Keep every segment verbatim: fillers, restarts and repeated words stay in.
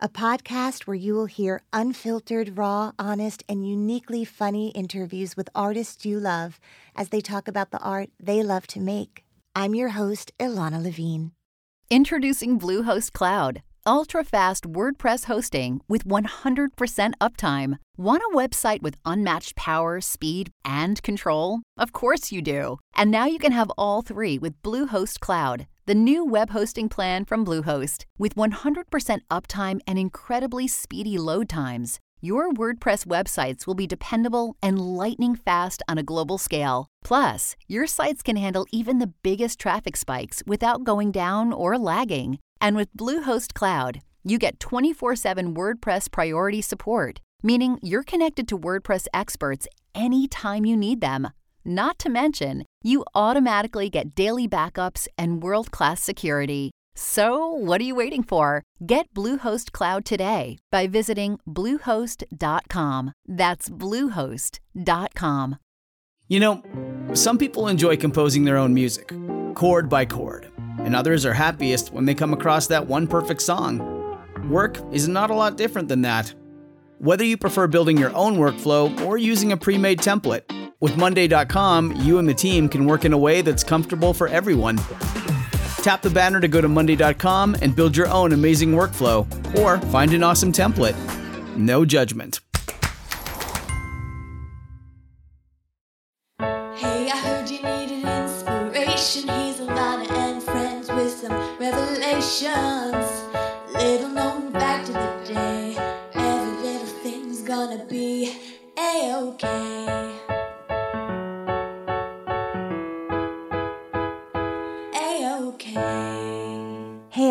a podcast where you will hear unfiltered, raw, honest, and uniquely funny interviews with artists you love as they talk about the art they love to make. I'm your host, Ilana Levine. Introducing Bluehost Cloud, ultra-fast WordPress hosting with one hundred percent uptime. Want a website with unmatched power, speed, and control? Of course you do. And now you can have all three with Bluehost Cloud, the new web hosting plan from Bluehost. With one hundred percent uptime and incredibly speedy load times, your WordPress websites will be dependable and lightning fast on a global scale. Plus, your sites can handle even the biggest traffic spikes without going down or lagging. And with Bluehost Cloud, you get twenty-four seven WordPress priority support, meaning you're connected to WordPress experts anytime you need them. Not to mention, you automatically get daily backups and world-class security. So, what are you waiting for? Get Bluehost Cloud today by visiting Bluehost dot com. That's Bluehost dot com. You know, some people enjoy composing their own music, chord by chord, and others are happiest when they come across that one perfect song. Work is not a lot different than that. Whether you prefer building your own workflow or using a pre-made template, with Monday dot com, you and the team can work in a way that's comfortable for everyone. Tap the banner to go to Monday dot com and build your own amazing workflow, or find an awesome template. No judgment. Hey, I heard you needed inspiration. Here's Ilana and friends with some revelations. Little known fact of the day. Every little thing's gonna be A-OK. Hey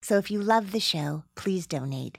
So if you love the show, please donate.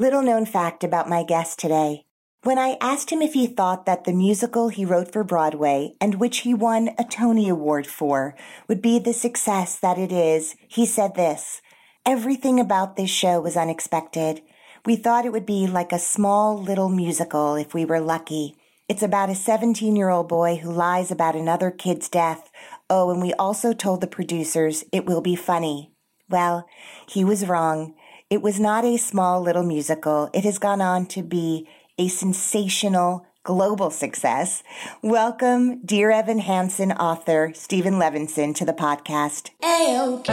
Little known fact about my guest today. When I asked him if he thought that the musical he wrote for Broadway, and which he won a Tony Award for, would be the success that it is, he said this: "Everything about this show was unexpected. We thought it would be like a small little musical if we were lucky. It's about a seventeen-year-old boy who lies about another kid's death. Oh, and we also told the producers it will be funny. Well, he was wrong. It was not a small little musical. It has gone on to be a sensational global success." Welcome, Dear Evan Hansen author Steven Levinson, to the podcast. A-OK.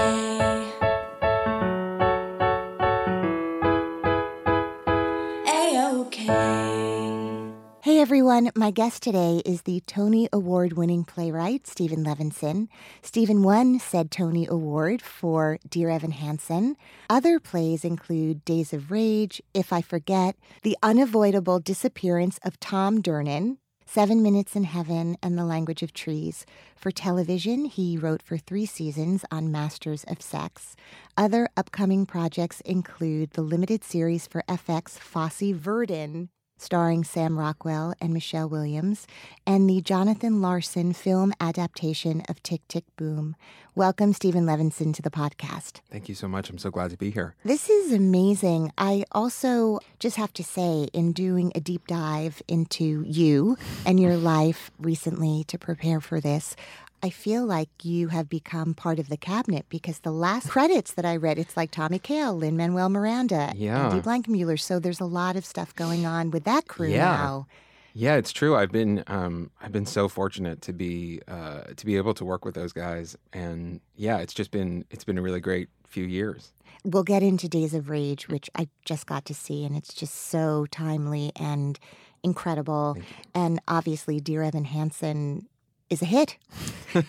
A-OK. Hey, everyone. My guest today is the Tony Award-winning playwright, Steven Levinson. Steven won said Tony Award for Dear Evan Hansen. Other plays include Days of Rage, If I Forget, The Unavoidable Disappearance of Tom Dernan, Seven Minutes in Heaven, and The Language of Trees. For television, he wrote for three seasons on Masters of Sex. Other upcoming projects include the limited series for F X, Fosse Verdon, starring Sam Rockwell and Michelle Williams, and the Jonathan Larson film adaptation of Tick, Tick, Boom. Welcome, Steven Levinson, to the podcast. Thank you so much. I'm so glad to be here. This is amazing. I also just have to say, in doing a deep dive into you and your life recently to prepare for this, I feel like you have become part of the cabinet, because the last credits that I read, it's like Tommy Kail, Lin-Manuel Miranda, yeah. Andy Blankenbuehler. So there's a lot of stuff going on with that crew yeah. now. Yeah, it's true. I've been um, I've been so fortunate to be uh, to be able to work with those guys, and yeah, it's just been it's been a really great few years. We'll get into Days of Rage, which I just got to see, and it's just so timely and incredible, and obviously Dear Evan Hansen is a hit.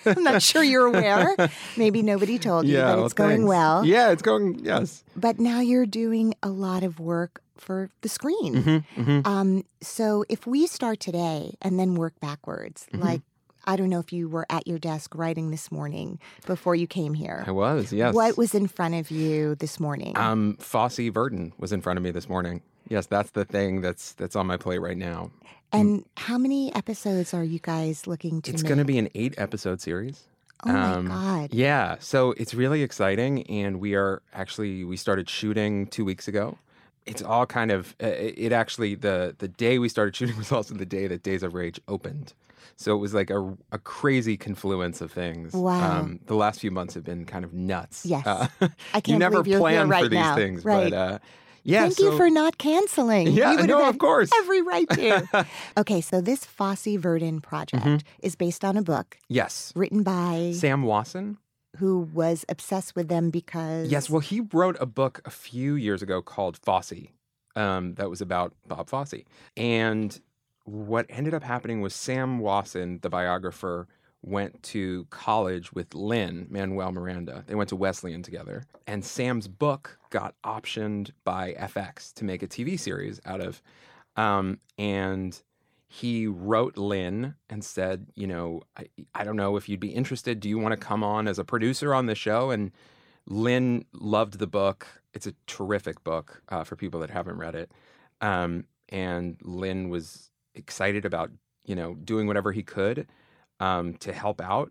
I'm not sure you're aware. Maybe nobody told you, yeah, but it's well, going thanks. well. Yeah, it's going, yes. But now you're doing a lot of work for the screen. Mm-hmm, mm-hmm. Um, so if we start today and then work backwards, mm-hmm. like, I don't know if you were at your desk writing this morning before you came here. I was, yes. What was in front of you this morning? Um, Fosse Verdon was in front of me this morning. Yes, that's the thing that's that's on my plate right now. And mm. how many episodes are you guys looking to It's going to be an eight-episode series. Oh, um, my God. Yeah, so it's really exciting, and we are actually, we started shooting two weeks ago. It's all kind of, uh, it actually, the, the day we started shooting was also the day that Days of Rage opened. So it was like a, a crazy confluence of things. Wow. Um, the last few months have been kind of nuts. Yes. Uh, I can't you never believe plan you're here right for these now. things, right. but... Uh, Yeah, Thank so, you for not canceling. Yeah, you would no, have had of course. every right to. Okay, so this Fosse Verdon project mm-hmm. is based on a book. Yes. Written by... Sam Wasson. Who was obsessed with them because... Yes, well, he wrote a book a few years ago called Fosse um, that was about Bob Fosse. And what ended up happening was Sam Wasson, the biographer, went to college with Lin-Manuel Miranda. They went to Wesleyan together. And Sam's book got optioned by F X to make a T V series out of. Um, and he wrote Lin and said, you know, I, I don't know if you'd be interested. Do you want to come on as a producer on the show? And Lin loved the book. It's a terrific book uh, for people that haven't read it. Um, and Lin was excited about, you know, doing whatever he could Um, to help out.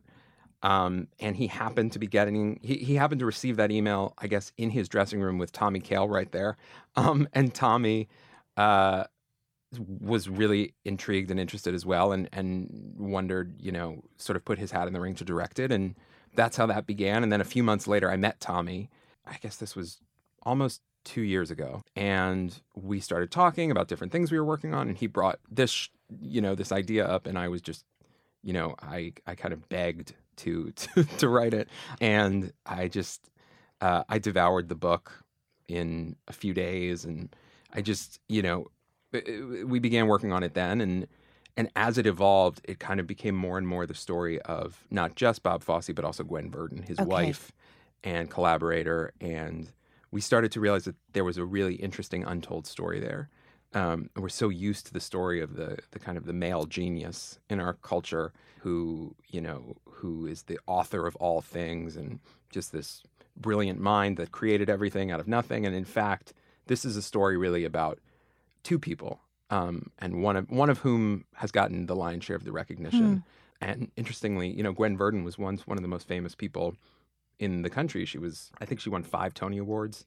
Um, and he happened to be getting, he, he happened to receive that email, I guess, in his dressing room with Tommy Kail right there. Um, and Tommy uh, was really intrigued and interested as well and, and wondered, you know, sort of put his hat in the ring to direct it. And that's how that began. And then a few months later, I met Tommy. I guess this was almost two years ago. And we started talking about different things we were working on. And he brought this, you know, this idea up, and I was just, you know, I, I kind of begged to, to to write it. And I just, uh, I devoured the book in a few days. And I just, you know, we began working on it then. And, and as it evolved, it kind of became more and more the story of not just Bob Fosse, but also Gwen Verdon, his okay. wife and collaborator. And we started to realize that there was a really interesting untold story there. Um, and we're so used to the story of the the kind of the male genius in our culture who, you know, who is the author of all things and just this brilliant mind that created everything out of nothing. And in fact, this is a story really about two people, um, and one of one of whom has gotten the lion's share of the recognition. Mm. And interestingly, you know, Gwen Verdon was once one of the most famous people in the country. She was, I think she won five Tony Awards,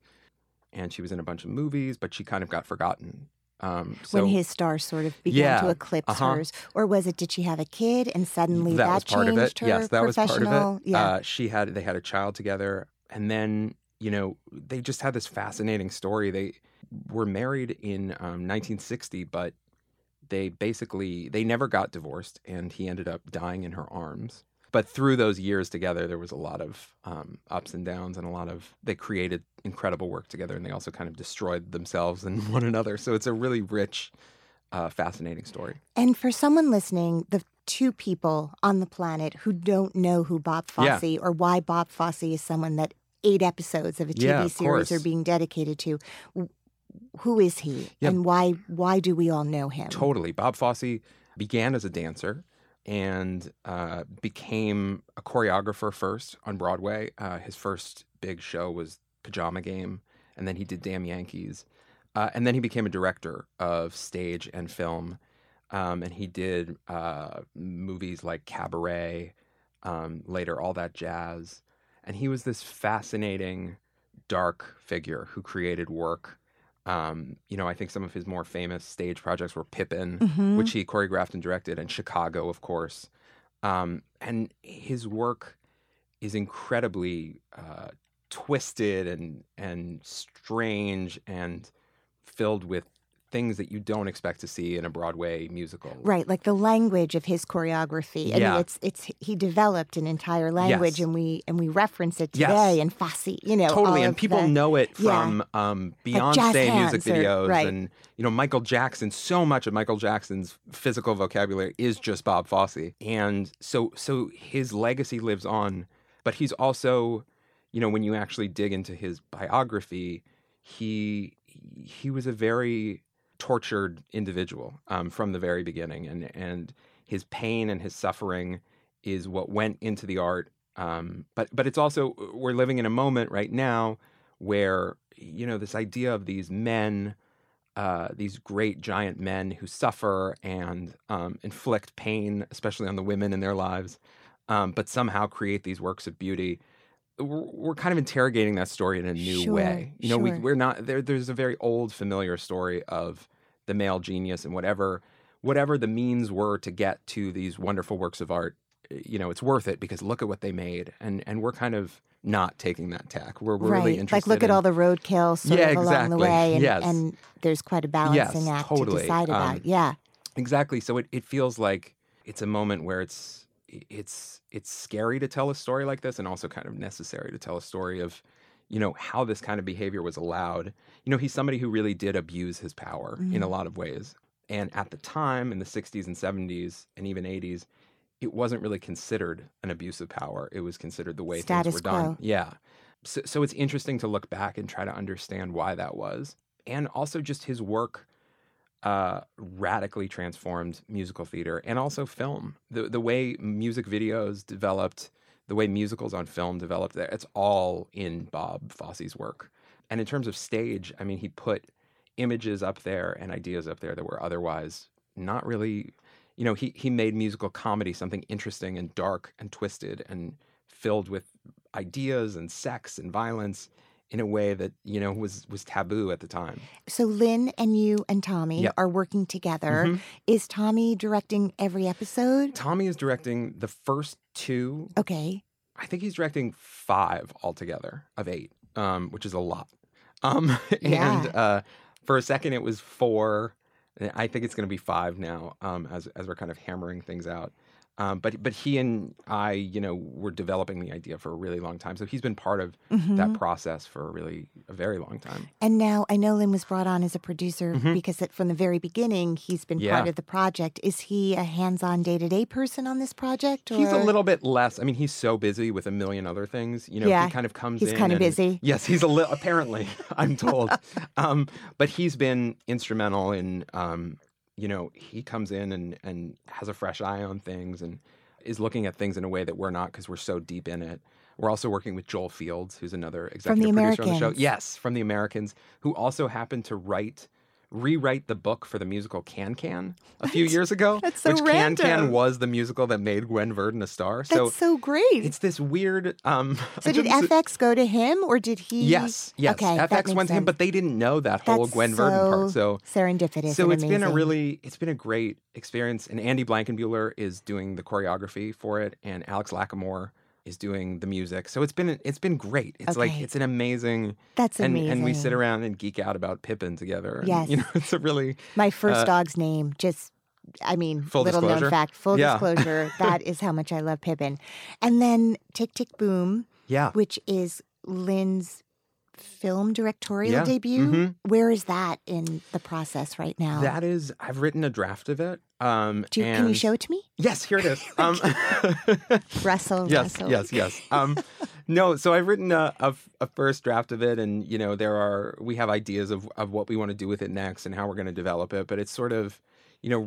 and she was in a bunch of movies, but she kind of got forgotten. Um, so, when his star sort of began yeah, to eclipse uh-huh. hers, or was it? Did she have a kid, and suddenly that, that was part changed of it. Her yes, that was part of it. Yeah. Uh, she had they had a child together, and then you know they just had this fascinating story. They were married in um, nineteen sixty, but they basically they never got divorced, and he ended up dying in her arms. But through those years together, there was a lot of um, ups and downs, and a lot of they created incredible work together, and they also kind of destroyed themselves and one another. So it's a really rich, uh, fascinating story. And for someone listening, the two people on the planet who don't know who Bob Fosse yeah. or why Bob Fosse is someone that eight episodes of a T V yeah, of series course. are being dedicated to, who is he yep. and why? Why do we all know him? Totally. Bob Fosse began as a dancer. And uh, became a choreographer first on Broadway. Uh, his first big show was Pajama Game, and then he did Damn Yankees. Uh, and then he became a director of stage and film, um, and he did uh, movies like Cabaret, um, later All That Jazz. And he was this fascinating, dark figure who created work. Um, you know, I think some of his more famous stage projects were Pippin, mm-hmm. which he choreographed and directed, and Chicago, of course. Um, and his work is incredibly uh, twisted and and strange and filled with things that you don't expect to see in a Broadway musical. Right, like the language of his choreography. I yeah. mean, it's it's he developed an entire language, yes. and we and we reference it today yes. in Fosse, you know. Totally, and people the, know it from yeah. um, Beyonce like music videos. Or, right. And, you know, Michael Jackson, so much of Michael Jackson's physical vocabulary is just Bob Fosse. And so so his legacy lives on, but he's also, you know, when you actually dig into his biography, he he was a very tortured individual um, from the very beginning, and and his pain and his suffering is what went into the art. Um, but but it's also, we're living in a moment right now where, you know, this idea of these men, uh, these great giant men who suffer and um, inflict pain, especially on the women in their lives, um, but somehow create these works of beauty. We're kind of interrogating that story in a new sure, way. You know, sure. we, we're not there. There's a very old, familiar story of the male genius and whatever, whatever the means were to get to these wonderful works of art. You know, it's worth it because look at what they made. And and we're kind of not taking that tack. We're, we're right. really interested. Like look in, at all the roadkill sort yeah, of along exactly. the way. And, yes. and there's quite a balancing yes, act totally. to decide about. Um, yeah, exactly. So it, it feels like it's a moment where it's. It's it's scary to tell a story like this, and also kind of necessary to tell a story of, you know, how this kind of behavior was allowed. You know, he's somebody who really did abuse his power mm-hmm. in a lot of ways. And at the time, in the sixties and seventies and even eighties, it wasn't really considered an abuse of power. It was considered the way Status things were done. Quo. Yeah. So, so it's interesting to look back and try to understand why that was. And also just his work Uh, radically transformed musical theater and also film. The the way music videos developed, the way musicals on film developed, it's all in Bob Fosse's work. And in terms of stage, I mean, he put images up there and ideas up there that were otherwise not really, you know, he, he made musical comedy something interesting and dark and twisted and filled with ideas and sex and violence in a way that, you know, was was taboo at the time. So Lin and you and Tommy yep. are working together. Mm-hmm. Is Tommy directing every episode? Tommy is directing the first two. Okay. I think he's directing five altogether of eight, um, which is a lot. Um, yeah. And uh, for a second it was four. I think it's going to be five now um, as as we're kind of hammering things out. Um, but but he and I, you know, were developing the idea for a really long time. So he's been part of mm-hmm. that process for a really, a very long time. And now I know Lin was brought on as a producer mm-hmm. because it, from the very beginning, he's been yeah. part of the project. Is he a hands-on day-to-day person on this project? Or? He's a little bit less. I mean, he's so busy with a million other things. You know, yeah. he kind of comes he's in. He's kind of busy. Yes, he's a little, apparently, I'm told. Um, but he's been instrumental in... Um, You know, he comes in and, and has a fresh eye on things and is looking at things in a way that we're not because we're so deep in it. We're also working with Joel Fields, who's another executive producer on the show. Yes, from The Americans, who also happened to write, rewrite the book for the musical Can-Can a few years ago. That's so which random. Can-Can was the musical that made Gwen Verdon a star. That's so, so great. It's this weird... Um, so did F X go to him or did he... Yes, yes. Okay, F X went to him, but they didn't know that whole That's Gwen so Verdon part. So serendipitous So it's amazing. been a really... It's been a great experience. And Andy Blankenbuehler is doing the choreography for it. And Alex Lackamore is doing the music. So it's been it's been great. It's okay. like it's an amazing That's and, amazing. And we sit around and geek out about Pippin together. And, yes. you know, it's a really My first uh, dog's name just I mean, full little disclosure. known fact, full yeah. disclosure, that is how much I love Pippin. And then Tick, Tick, Boom, yeah. which is Lin's film directorial yeah. debut. Mm-hmm. Where is that in the process right now? That is, I've written a draft of it. Um, Do you, and, can you show it to me? Yes, here it is. Um, Russell, yes, Russell. Yes, yes, yes. Um, no, so I've written a, a, a first draft of it, and you know there are we have ideas of, of what we want to do with it next and how we're going to develop it. But it's sort of, you know,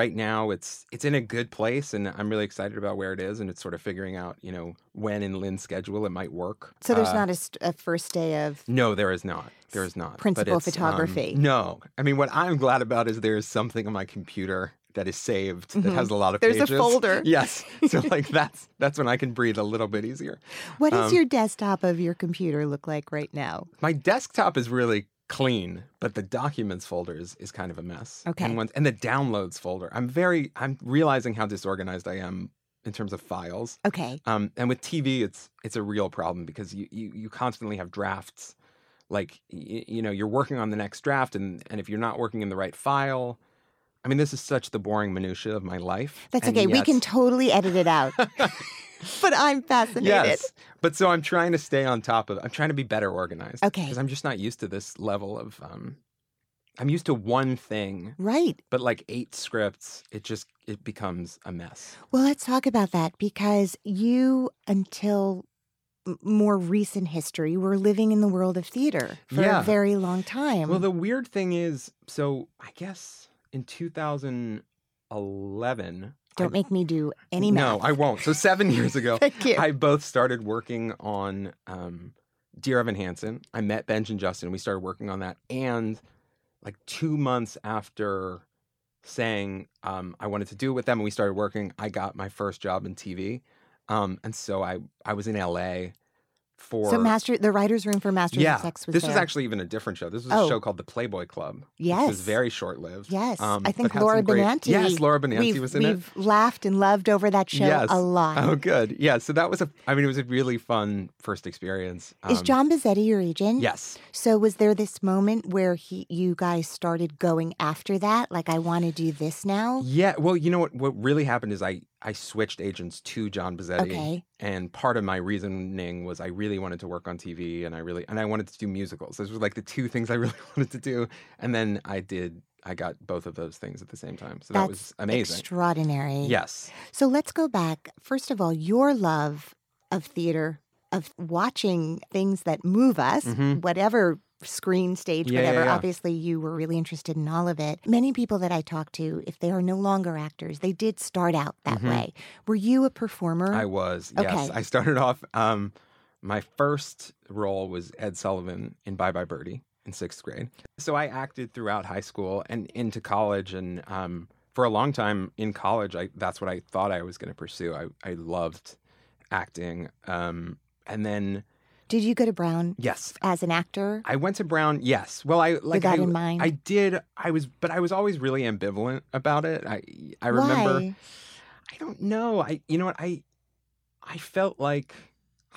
right now it's it's in a good place, and I'm really excited about where it is, and it's sort of figuring out, you know, when in Lin's schedule it might work. So there's uh, not a, st- a first day of. No, there is not. There is not principal photography. Um, no, I mean what I'm glad about is there is something on my computer that is saved that mm-hmm. has a lot of There's pages. There's a folder. Yes. So like that's that's when I can breathe a little bit easier. What does um, your desktop of your computer look like right now? My desktop is really clean, but the documents folder is, is kind of a mess. Okay. And, once, and the downloads folder. I'm very I'm realizing how disorganized I am in terms of files. Okay. Um, and with T V it's it's a real problem because you you, you constantly have drafts like, y- you know, you're working on the next draft, and, and if you're not working in the right file, I mean, this is such the boring minutia of my life. That's and okay. Yet... We can totally edit it out. But I'm fascinated. Yes. But so I'm trying to stay on top of it. I'm trying to be better organized. Okay. Because I'm just not used to this level of, um, I'm used to one thing. Right. But like eight scripts, it just, it becomes a mess. Well, let's talk about that, because you, until more recent history, were living in the world of theater for yeah. a very long time. Well, the weird thing is, so I guess in two thousand eleven... Don't I, make me do any math. No, I won't. So seven years ago, Thank you. I both started working on um, Dear Evan Hansen. I met Benj and Justin. We started working on that. And like two months after saying um, I wanted to do it with them and we started working, I got my first job in T V. Um, and so I, I was in L A for... So master the writer's room for Masters yeah, of Sex was this there. Was actually even a different show. This was oh. a show called The Playboy Club. Yes. It was very short-lived. Yes. Um, I think Laura great, Benanti. Yes, Laura Benanti was in we've it. We've laughed and loved over that show yes. a lot. Oh, good. Yeah, so that was a... I mean, it was a really fun first experience. Um, Is John Buzzetti your agent? Yes. So was there this moment where he, you guys started going after that? Like, I want to do this now? Yeah. Well, you know what? What really happened is I... I switched agents to John Buzzetti, okay. and part of my reasoning was I really wanted to work on T V, and I really and I wanted to do musicals. Those were like the two things I really wanted to do, and then I did. I got both of those things at the same time, so That's that was amazing, extraordinary. Yes. So let's go back. First of all, your love of theater, of watching things that move us, mm-hmm. whatever. Screen, stage, yeah, whatever. Yeah, yeah. Obviously, you were really interested in all of it. Many people that I talk to, if they are no longer actors, they did start out that mm-hmm. way. Were you a performer? I was, okay. yes. I started off, um, my first role was Ed Sullivan in Bye Bye Birdie in sixth grade. So I acted throughout high school and into college. And um, for a long time in college, I, that's what I thought I was going to pursue. I, I loved acting. Um, and then... Did you go to Brown? Yes. As an actor? I went to Brown, yes. Well, I like With that I, in mind? I did. I was, but I was always really ambivalent about it. I I remember. Why? I don't know. I you know what I I felt like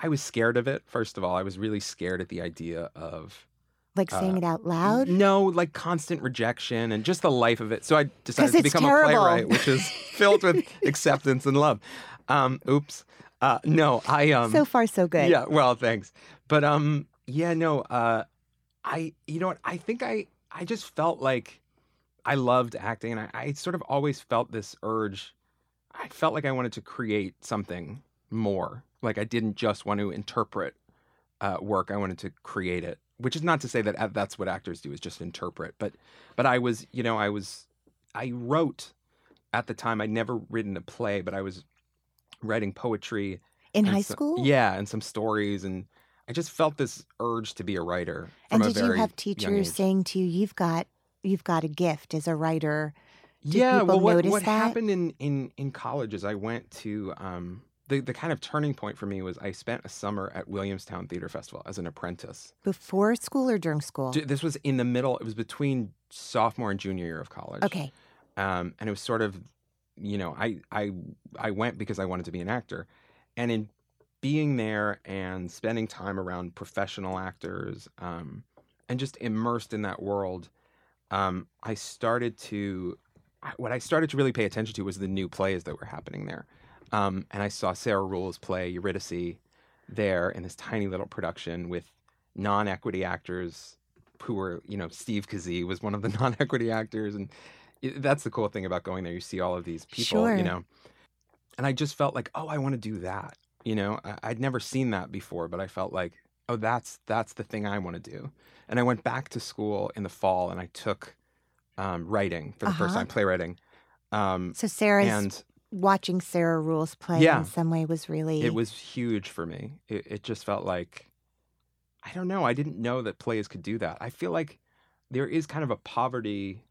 I was scared of it. First of all, I was really scared at the idea of like uh, saying it out loud. No, like constant rejection and just the life of it. So I decided to become terrible. a playwright, which is filled with acceptance and love. Um, oops. Uh, no, I... Um, so far, so good. Yeah, well, thanks. But, um, yeah, no, uh, I, you know what, I think I, I just felt like I loved acting, and I, I sort of always felt this urge. I felt like I wanted to create something more. Like, I didn't just want to interpret uh, work, I wanted to create it, which is not to say that that's what actors do, is just interpret. But, but I was, you know, I was, I wrote at the time, I'd never written a play, but I was... writing poetry in high some, school, yeah, and some stories, and I just felt this urge to be a writer. From and did a very you have teachers saying to you, "You've got, you've got a gift as a writer"? Did yeah. Well, what, what happened in, in, in college is I went to um, the the kind of turning point for me was I spent a summer at Williamstown Theater Festival as an apprentice before school or during school. This was in the middle. It was between sophomore and junior year of college. Okay, um, and it was sort of. You know, I, I I went because I wanted to be an actor. And in being there and spending time around professional actors um, and just immersed in that world, um, I started to, what I started to really pay attention to was the new plays that were happening there. Um, and I saw Sarah Rule's play Eurydice there in this tiny little production with non-equity actors who were, you know, Steve Kazee was one of the non-equity actors, and that's the cool thing about going there. You see all of these people, sure. you know, and I just felt like, oh, I want to do that. You know, I, I'd never seen that before, but I felt like, oh, that's that's the thing I want to do. And I went back to school in the fall and I took um, writing for the uh-huh. first time, playwriting. Um, so Sarah's and, watching Sarah Rule's play yeah, in some way was really... It was huge for me. It, it just felt like, I don't know. I didn't know that plays could do that. I feel like there is kind of a poverty...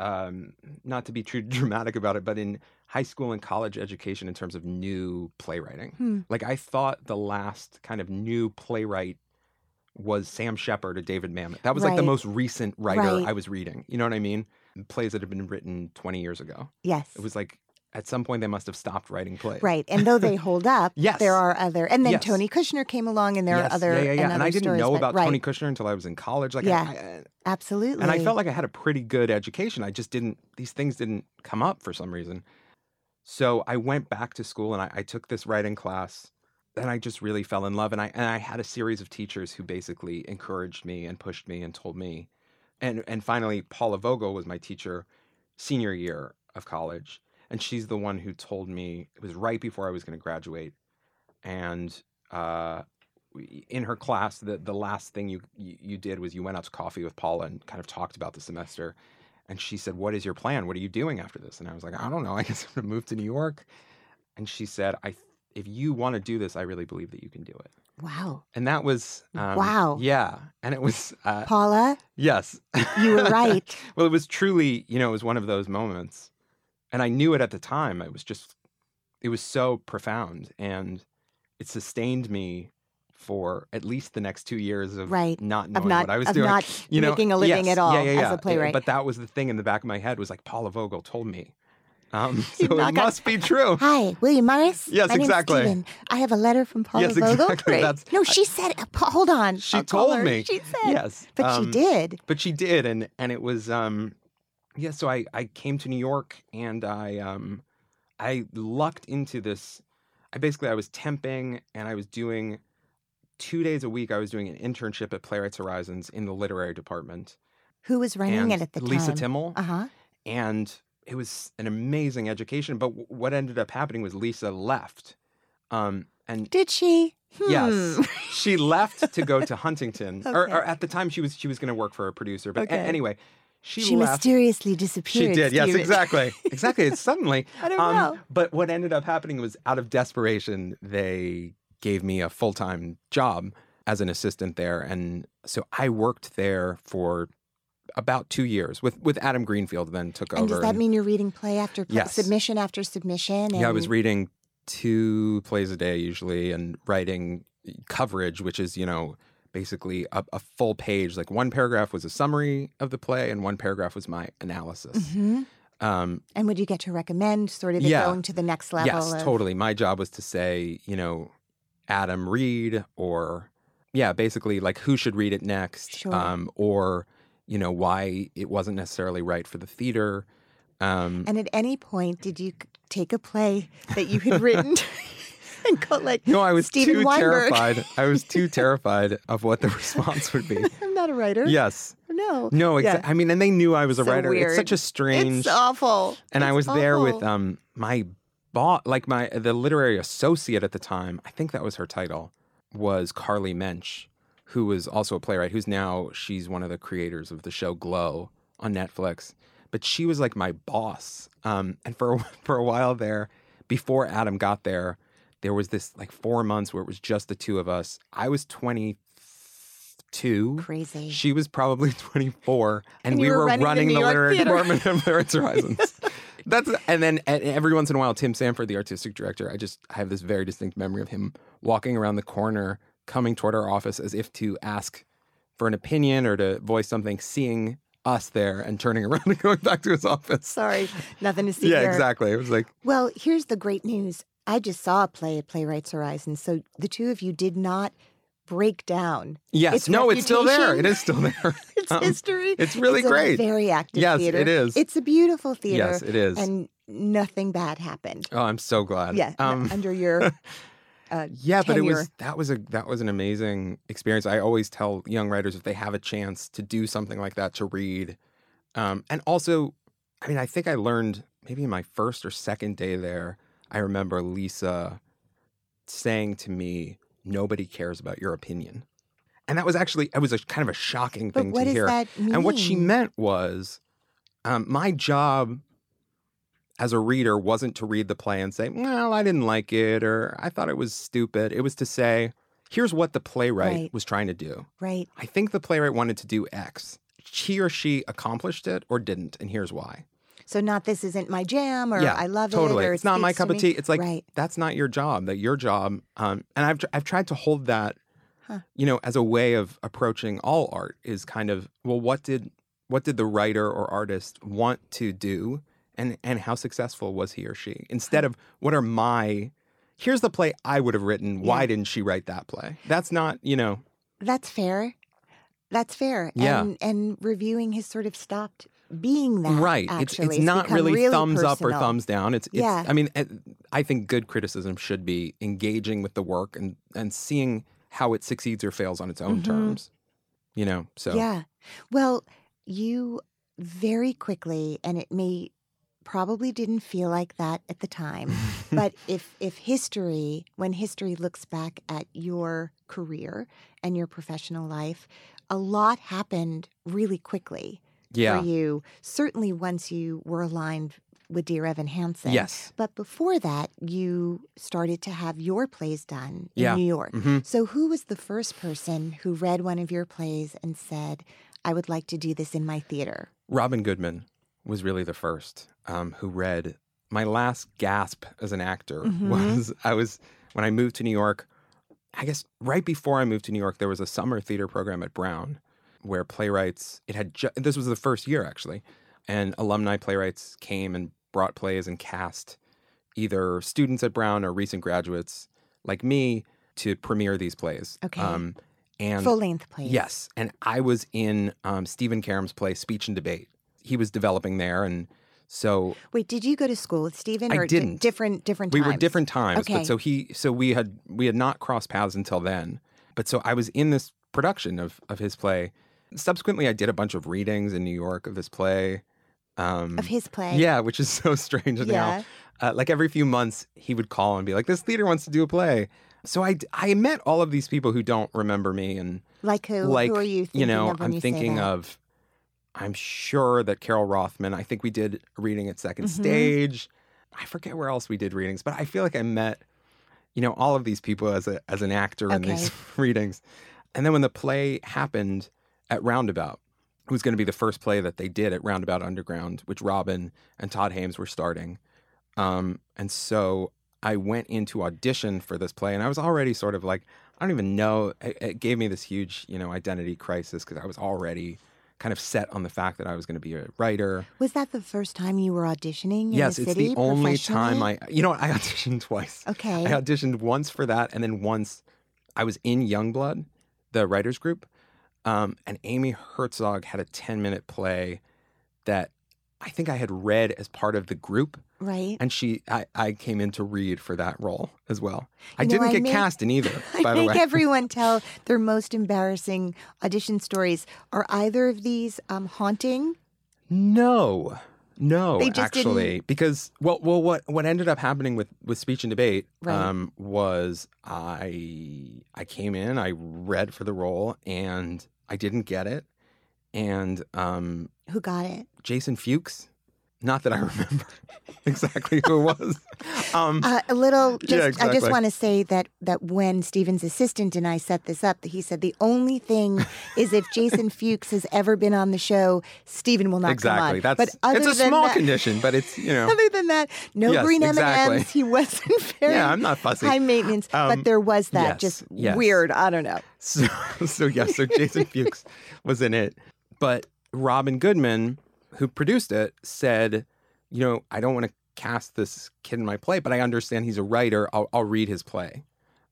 Um, not to be too dramatic about it, but in high school and college education in terms of new playwriting. Hmm. Like, I thought the last kind of new playwright was Sam Shepard or David Mamet. That was right. like the most recent writer right. I was reading. You know what I mean? Plays that had been written twenty years ago. Yes. It was like at some point they must have stopped writing plays. Right. And though they hold up, yes. there are other... And then yes. Tony Kushner came along and there yes. are other stories. Yeah, yeah, yeah. And, and I didn't stories, know about right. Tony Kushner until I was in college. Like, yeah, I, I, absolutely. And I felt like I had a pretty good education. I just didn't... These things didn't come up for some reason. So I went back to school and I, I took this writing class and I just really fell in love. And I, and I had a series of teachers who basically encouraged me and pushed me and told me. And, and finally, Paula Vogel was my teacher senior year of college. And she's the one who told me, it was right before I was going to graduate. And uh, in her class, the, the last thing you, you you did was you went out to coffee with Paula and kind of talked about the semester. And she said, what is your plan? What are you doing after this? And I was like, I don't know. I guess I'm going to move to New York. And she said, I if you want to do this, I really believe that you can do it. Wow. And that was... Um, wow. Yeah. And it was... Uh, Paula? Yes. You were right. Well, it was truly, you know, it was one of those moments. And I knew it at the time. It was just, it was so profound. And it sustained me for at least the next two years of right. not knowing of not, what I was of doing. Not you know, making a living yes, at all yeah, yeah, yeah. as a playwright. It, but that was the thing in the back of my head was like, Paula Vogel told me. Um, so it got... must be true. Hi, William Morris. Yes, my exactly. Steven. I have a letter from Paula yes, Vogel. Exactly. That's, no, she I, said, hold on. She I'll told me. She said. Yes. But um, she did. But she did. And, and it was... Um, Yeah, so I, I came to New York and I um I lucked into this. I basically I was temping and I was doing two days a week. I was doing an internship at Playwrights Horizons in the literary department. Who was running it at the time? Lisa Timmel. Uh huh. And it was an amazing education. But w- what ended up happening was Lisa left. Um, and did she? Hmm. Yes, she left to go to Huntington. Okay. or, or at the time she was she was going to work for a producer. But okay. a- anyway. She, she mysteriously disappeared. She did, yes, exactly. Exactly, it's suddenly. I don't um, know. But what ended up happening was out of desperation, they gave me a full-time job as an assistant there. And so I worked there for about two years with, with Adam Greenfield then took and over. Does that and, mean you're reading play after play, yes. submission after submission? And... Yeah, I was reading two plays a day usually and writing coverage, which is, you know, basically a, a full page, like one paragraph was a summary of the play and one paragraph was my analysis. Mm-hmm. Um, and would you get to recommend sort of yeah, going to the next level? Yes, of... totally. My job was to say, you know, Adam read or, yeah, basically like who should read it next sure. um, or, you know, why it wasn't necessarily right for the theater. Um, and at any point, did you take a play that you had written and go like, no, I was Steven too Weinberg. terrified. I was too terrified of what the response would be. I'm not a writer. Yes. No. No. Exa- yeah. I mean, and they knew I was so a writer. Weird. It's such a strange. It's awful. And it's I was awful. there with um my boss, like my the literary associate at the time. I think that was her title. Was Carly Mensch, who was also a playwright. Who's now she's one of the creators of the show Glow on Netflix. But she was like my boss. Um, and for for a while there, before Adam got there. There was this like four months where it was just the two of us. I was twenty-two. Crazy. She was probably twenty-four. And, and we were running, running the, the literary department of Playwrights Horizons. That's, and then and every once in a while, Tim Sanford, the artistic director, I just I have this very distinct memory of him walking around the corner, coming toward our office as if to ask for an opinion or to voice something, seeing us there and turning around and going back to his office. Sorry, nothing to see yeah, here. Exactly. It was like... Well, here's the great news. I just saw a play at Playwrights Horizons, so the two of you did not break down. Yes, its no, reputation. It's still there. It is still there. It's um, history. It's really it's great. It's a very active yes, theater. Yes, it is. It's a beautiful theater. Yes, it is. And nothing bad happened. Oh, I'm so glad. Yeah, um, under your uh, yeah, tenure. But it was that was a that was an amazing experience. I always tell young writers if they have a chance to do something like that, to read, um, and also, I mean, I think I learned maybe my first or second day there. I remember Lisa saying to me, nobody cares about your opinion. And that was actually, it was a kind of a shocking thing to hear. But what does that mean? And what she meant was, um, my job as a reader wasn't to read the play and say, well, I didn't like it, or I thought it was stupid. It was to say, here's what the playwright right. was trying to do. Right. I think the playwright wanted to do X. He or she accomplished it or didn't, and here's why. So not this isn't my jam, or yeah, I love totally. it, or it's not my cup of tea. It's like right. that's not your job. That your job, um, and I've tr- I've tried to hold that, huh. you know, as a way of approaching all art is kind of well, what did what did the writer or artist want to do, and and how successful was he or she? Instead of what are my, here's the play I would have written. Why yeah. didn't she write that play? That's not, you know. That's fair. That's fair. Yeah. And, and reviewing has sort of stopped being that. Right. Actually. It's, it's, it's not really, really thumbs personal. Up or thumbs down. It's, it's yeah. I mean, I think good criticism should be engaging with the work and, and seeing how it succeeds or fails on its own mm-hmm. terms. You know, so. Yeah. Well, you very quickly, and it may probably didn't feel like that at the time, but if if history, when history looks back at your career and your professional life, a lot happened really quickly yeah. for you, certainly once you were aligned with Dear Evan Hansen. Yes. But before that, you started to have your plays done in yeah. New York. Mm-hmm. So who was the first person who read one of your plays and said, I would like to do this in my theater? Robin Goodman was really the first um, who read. My last gasp as an actor mm-hmm. was I was, when I moved to New York, I guess right before I moved to New York, there was a summer theater program at Brown where playwrights, it had, ju- this was the first year actually, and alumni playwrights came and brought plays and cast either students at Brown or recent graduates like me to premiere these plays. Okay. Um, and full-length plays. Yes. And I was in um, Stephen Karam's play, Speech and Debate. He was developing there, and so... Wait, did you go to school with Stephen? I didn't. D- different, different times? We were different times, okay. but so he, so we had we had not crossed paths until then. But so I was in this production of, of his play. Subsequently, I did a bunch of readings in New York of his play. Um, of his play? Yeah, which is so strange yeah. now. Uh, like every few months, he would call and be like, this theater wants to do a play. So I, I met all of these people who don't remember me. And Like who? Like, who are you thinking you know, of when I'm you thinking say that? Of... I'm sure that Carol Rothman, I think we did a reading at Second mm-hmm. Stage. I forget where else we did readings, but I feel like I met, you know, all of these people as a as an actor okay. in these readings. And then when the play happened at Roundabout, it was going to be the first play that they did at Roundabout Underground, which Robin and Todd Haymes were starting. Um, and so I went into audition for this play, and I was already sort of like, I don't even know. It, it gave me this huge, you know, identity crisis because I was already... kind of set on the fact that I was going to be a writer. Was that the first time you were auditioning in yes, the city? Yes, it's the only time I... You know what? I auditioned twice. Okay. I auditioned once for that, and then once I was in Youngblood, the writers group, um, and Amy Herzog had a ten-minute play that I think I had read as part of the group. Right. And she, I, I came in to read for that role as well. I you know, didn't I get make, cast in either, I by the way. I make everyone tell their most embarrassing audition stories. Are either of these um, haunting? No. No, actually. Didn't... Because, well, well, what what ended up happening with, with Speech and Debate right. um, was I I came in, I read for the role, and I didn't get it. And um, who got it? Jason Fuchs. Not that I remember exactly who it was. Um, uh, a little. Just, yeah, exactly. I just want to say that that when Stephen's assistant and I set this up, he said the only thing is if Jason Fuchs has ever been on the show, Stephen will not exactly. come on. Exactly. That's it's a small that, condition, but it's you know. Other than that, no yes, green exactly. M and M's. He wasn't very. Yeah, I'm not fussy. High maintenance, um, but there was that yes, just yes. weird. I don't know. So, so yeah, so Jason Fuchs was in it, but Robin Goodman, who produced it, said, you know, I don't want to cast this kid in my play, but I understand he's a writer. I'll, I'll read his play.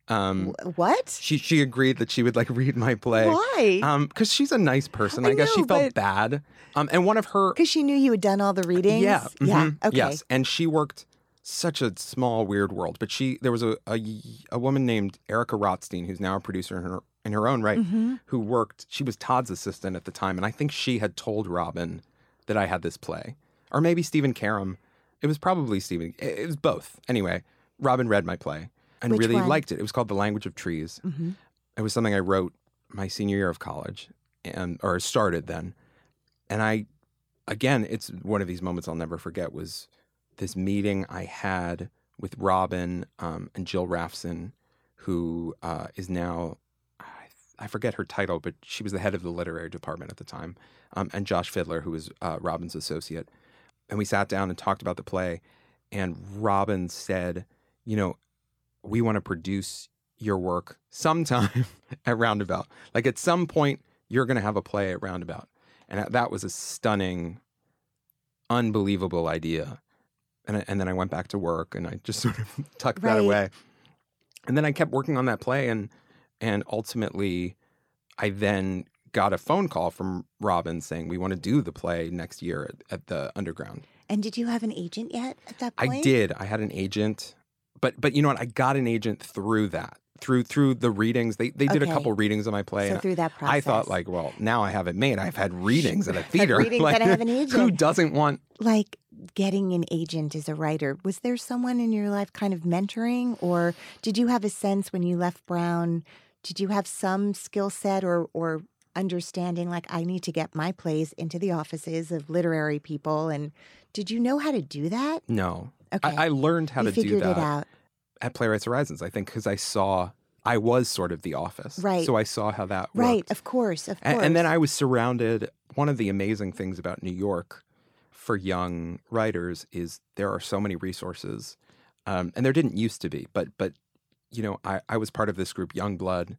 Um, what? She she agreed that she would, like, read my play. Why? Because um, she's a nice person. I, I guess know, she felt but... bad. Um, and one of her... Because she knew you had done all the readings? Yeah. Mm-hmm, yeah. Okay. Yes. And she worked such a small, weird world. But she there was a, a, a woman named Erica Rothstein, who's now a producer in her, in her own right, mm-hmm. who worked... She was Todd's assistant at the time. And I think she had told Robin... that I had this play. Or maybe Steven Karam. It was probably Steven. It was both. Anyway, Robin read my play and Which really one? liked it. It was called The Language of Trees. Mm-hmm. It was something I wrote my senior year of college, and or started then. And I, again, it's one of these moments I'll never forget, was this meeting I had with Robin um, and Jill Rafson, who uh, is now... I forget her title, but she was the head of the literary department at the time, um, and Josh Fiddler, who was uh, Robin's associate. And we sat down and talked about the play, and Robin said, you know, we want to produce your work sometime at Roundabout. Like, at some point, you're going to have a play at Roundabout. And that was a stunning unbelievable idea. And I, and then I went back to work and I just sort of tucked right. that away. And then I kept working on that play. And, and ultimately, I then got a phone call from Robin saying, we want to do the play next year at, at the Underground. And did you have an agent yet at that point? I did. I had an agent. But but you know what? I got an agent through that. Through through the readings. They they did okay. a couple readings of my play. So through that process. I thought, like, well, now I have it made. I've had readings at a theater. Readings like, that I have an agent. Who doesn't want... Like, getting an agent as a writer. Was there someone in your life kind of mentoring? Or did you have a sense when you left Brown, did you have some skill set or or understanding, like, I need to get my plays into the offices of literary people? And did you know how to do that? No. Okay. I, I learned how you to figured do that. It out. At Playwrights Horizons, I think, because I saw, I was sort of the office. Right. So I saw how that worked. Right, of course, of course. And, and then I was surrounded, one of the amazing things about New York for young writers is there are so many resources. Um, and there didn't used to be, but, but you know, I, I was part of this group, Young Blood,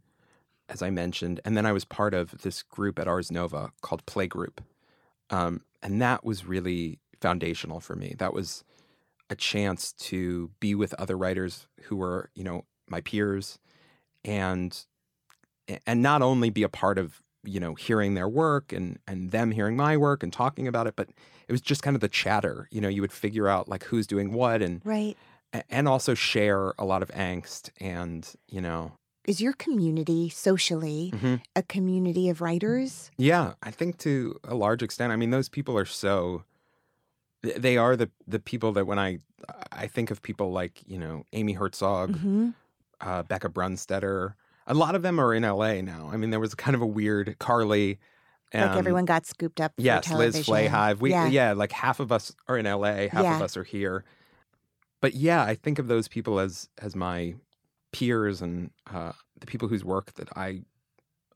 as I mentioned, and then I was part of this group at Ars Nova called Play Group. Um, and that was really foundational for me. That was a chance to be with other writers who were, you know, my peers, and and not only be a part of, you know, hearing their work and and them hearing my work and talking about it, but it was just kind of the chatter. You know, you would figure out like who's doing what and right. and also share a lot of angst and, you know. Is your community socially mm-hmm. a community of writers? Yeah, I think to a large extent. I mean, those people are so... They are the the people that when I I think of people like, you know, Amy Herzog, mm-hmm. uh, Becca Brunstetter, a lot of them are in L A now. I mean, there was kind of a weird Carly. Um, like everyone got scooped up. Yes, for Liz Flahive. We, yeah. yeah, like half of us are in L A, half yeah. of us are here. But yeah, I think of those people as as my peers and uh, the people whose work that I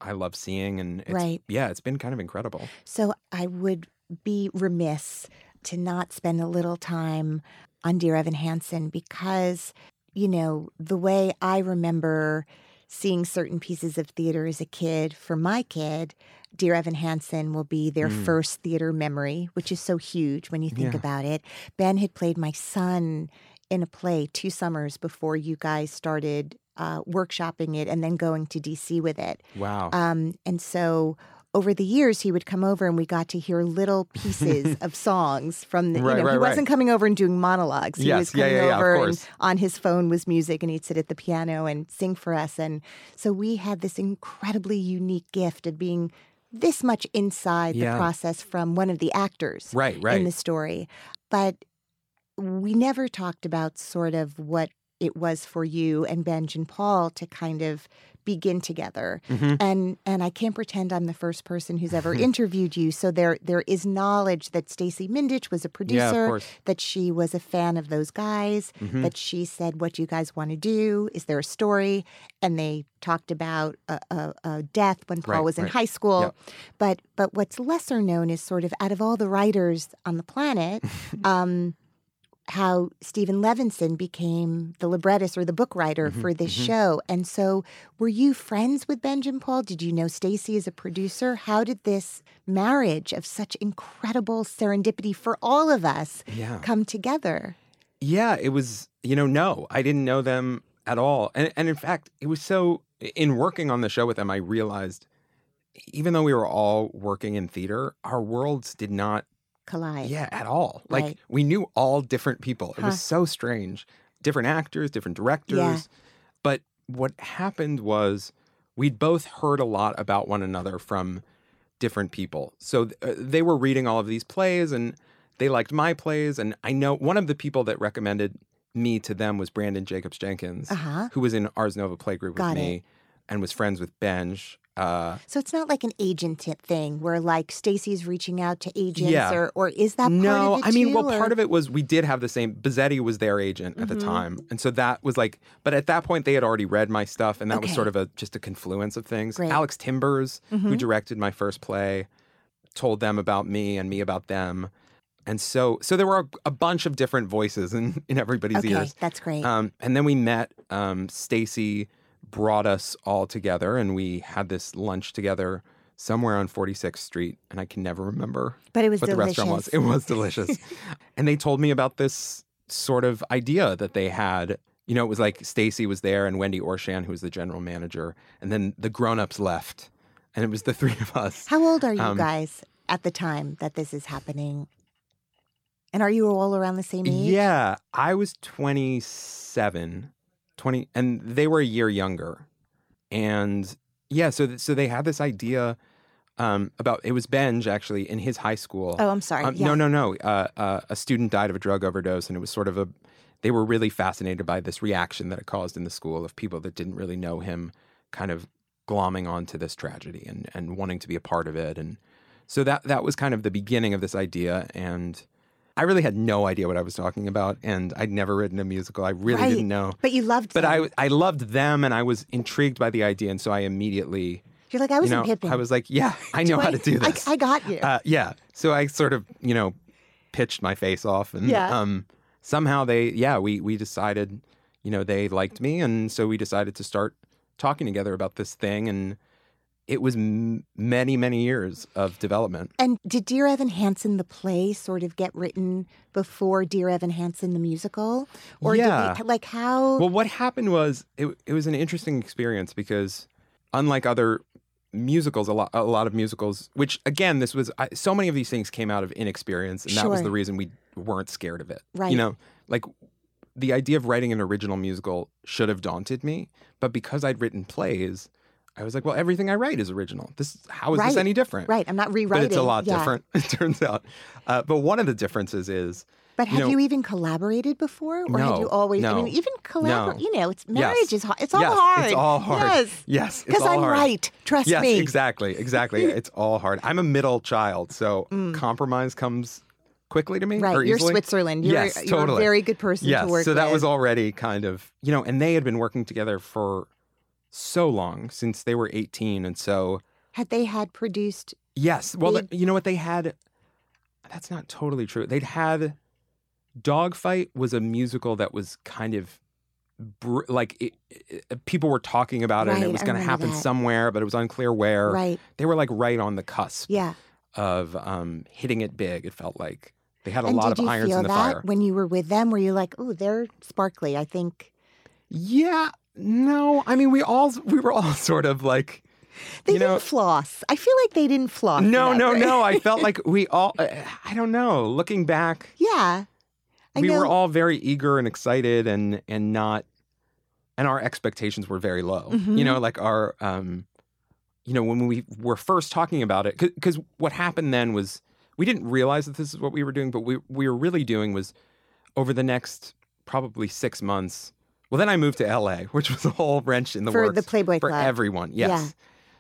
I love seeing. And it's, right. yeah, it's been kind of incredible. So I would be remiss to not spend a little time on Dear Evan Hansen because, you know, the way I remember seeing certain pieces of theater as a kid, for my kid, Dear Evan Hansen will be their mm. first theater memory, which is so huge when you think yeah. about it. Ben had played my son in a play two summers before you guys started uh, workshopping it and then going to D C with it. Wow. Um, and so... Over the years, he would come over and we got to hear little pieces of songs from the, right, you know, right, he wasn't right. coming over and doing monologues. He yes, was coming yeah, yeah, over yeah, and on his phone was music and he'd sit at the piano and sing for us. And so we had this incredibly unique gift of being this much inside yeah. the process from one of the actors right, right. in the story. But we never talked about sort of what it was for you and Benj and Paul to kind of begin together. Mm-hmm. And and I can't pretend I'm the first person who's ever interviewed you. So there there is knowledge that Stacey Mindich was a producer, yeah, that she was a fan of those guys, mm-hmm. that she said, what do you guys want to do? Is there a story? And they talked about a, a, a death when Paul right, was in right. high school. Yep. But, but what's lesser known is sort of out of all the writers on the planet... um, how Steven Levinson became the librettist or the book writer mm-hmm, for this mm-hmm. show. And so were you friends with Benj and Paul? Did you know Stacey as a producer? How did this marriage of such incredible serendipity for all of us yeah. come together? Yeah, it was, you know, no, I didn't know them at all. And, and in fact, it was so, in working on the show with them, I realized even though we were all working in theater, our worlds did not collide. Yeah, at all. Like, right. we knew all different people. It huh. was so strange. Different actors, different directors. Yeah. But what happened was we'd both heard a lot about one another from different people. So th- they were reading all of these plays, and they liked my plays. And I know one of the people that recommended me to them was Brandon Jacobs Jenkins, uh-huh. who was in Ars Nova Playgroup Got with it. me and was friends with Benj. Uh, so it's not like an agent thing where like Stacey's reaching out to agents yeah. or, or is that part no, of it No, I mean, too, well, or? Part of it was we did have the same, Bazzetti was their agent mm-hmm. at the time. And so that was like, but at that point they had already read my stuff and that okay. was sort of a, just a confluence of things. Great. Alex Timbers, mm-hmm. who directed my first play, told them about me and me about them. And so, so there were a, a bunch of different voices in, in everybody's okay, ears. That's great. Um, and then we met um, Stacey brought us all together and we had this lunch together somewhere on forty-sixth street, and I can never remember but it was what delicious. The restaurant was. It was delicious. And they told me about this sort of idea that they had. You know, it was like Stacey was there and Wendy Orshan, who was the general manager, and then the grown-ups left, and it was the three of us. How old are you um, guys at the time that this is happening? And are you all around the same age? Yeah, I was twenty-seven, twenty, and they were a year younger. And yeah, so th- so they had this idea um, about, it was Benj actually in his high school. Oh, I'm sorry. Um, yeah. No, no, no. Uh, uh, a student died of a drug overdose, and it was sort of a, they were really fascinated by this reaction that it caused in the school of people that didn't really know him kind of glomming onto this tragedy and, and wanting to be a part of it. And so that that was kind of the beginning of this idea. And I really had no idea what I was talking about, and I'd never written a musical. I really right. didn't know. But you loved but them. But I, I loved them, and I was intrigued by the idea, and so I immediately... You're like, I was you know, in Pippin. I was like, yeah, I know I, how to do this. I, I got you. Uh, yeah. So I sort of, you know, pitched my face off, and yeah. um, somehow they, yeah, we we decided, you know, they liked me, and so we decided to start talking together about this thing, and it was m- many, many years of development. And did Dear Evan Hansen, the play, sort of get written before Dear Evan Hansen, the musical? Or yeah. did they, like how? Well, what happened was it, it was an interesting experience because unlike other musicals, a lot, a lot of musicals, which again, this was, I, so many of these things came out of inexperience, and sure. that was the reason we weren't scared of it. Right. You know, like the idea of writing an original musical should have daunted me, but because I'd written plays, I was like, well, everything I write is original. This, how is right. this any different? Right, I'm not rewriting. But it's a lot yeah. different, it turns out. Uh, but one of the differences is... But have you, know, you even collaborated before? Or no, have you always... No, I mean, even collaborate, no. you know, it's marriage yes. is hard. It's all yes, hard. It's all hard. Yes, yes it's all I'm hard. Because I'm right, trust yes, me. Yes, exactly, exactly. It's all hard. I'm a middle child, so mm. compromise comes quickly to me, right, or you're easily. Switzerland. You're, yes, totally. You're a very good person yes, to work with. Yes, so that with. was already kind of... You know, and they had been working together for... so long, since they were eighteen, and so... Had they had produced... Yes. Well, the, you know what? They had... That's not totally true. They'd had... Dogfight was a musical that was kind of... Br- like, it, it, people were talking about it, right, and it was going to happen that. somewhere, but it was unclear where. Right. They were, like, right on the cusp yeah. of um, hitting it big, it felt like. They had a and lot of irons in the fire. Did you feel that when you were with them? Were you like, oh, they're sparkly, I think... Yeah... No, I mean, we all we were all sort of like... They you know, didn't floss. I feel like they didn't floss. No, no, way. no. I felt like we all... Uh, I don't know. Looking back... Yeah. I we know. were all very eager and excited and and not... And our expectations were very low. Mm-hmm. You know, like our... Um, you know, when we were first talking about it... Because what happened then was... We didn't realize that this is what we were doing, but we we were really doing was over the next probably six months... Well, then I moved to L A, which was a whole wrench in the works. For the Playboy Club. For everyone, yes. Yeah.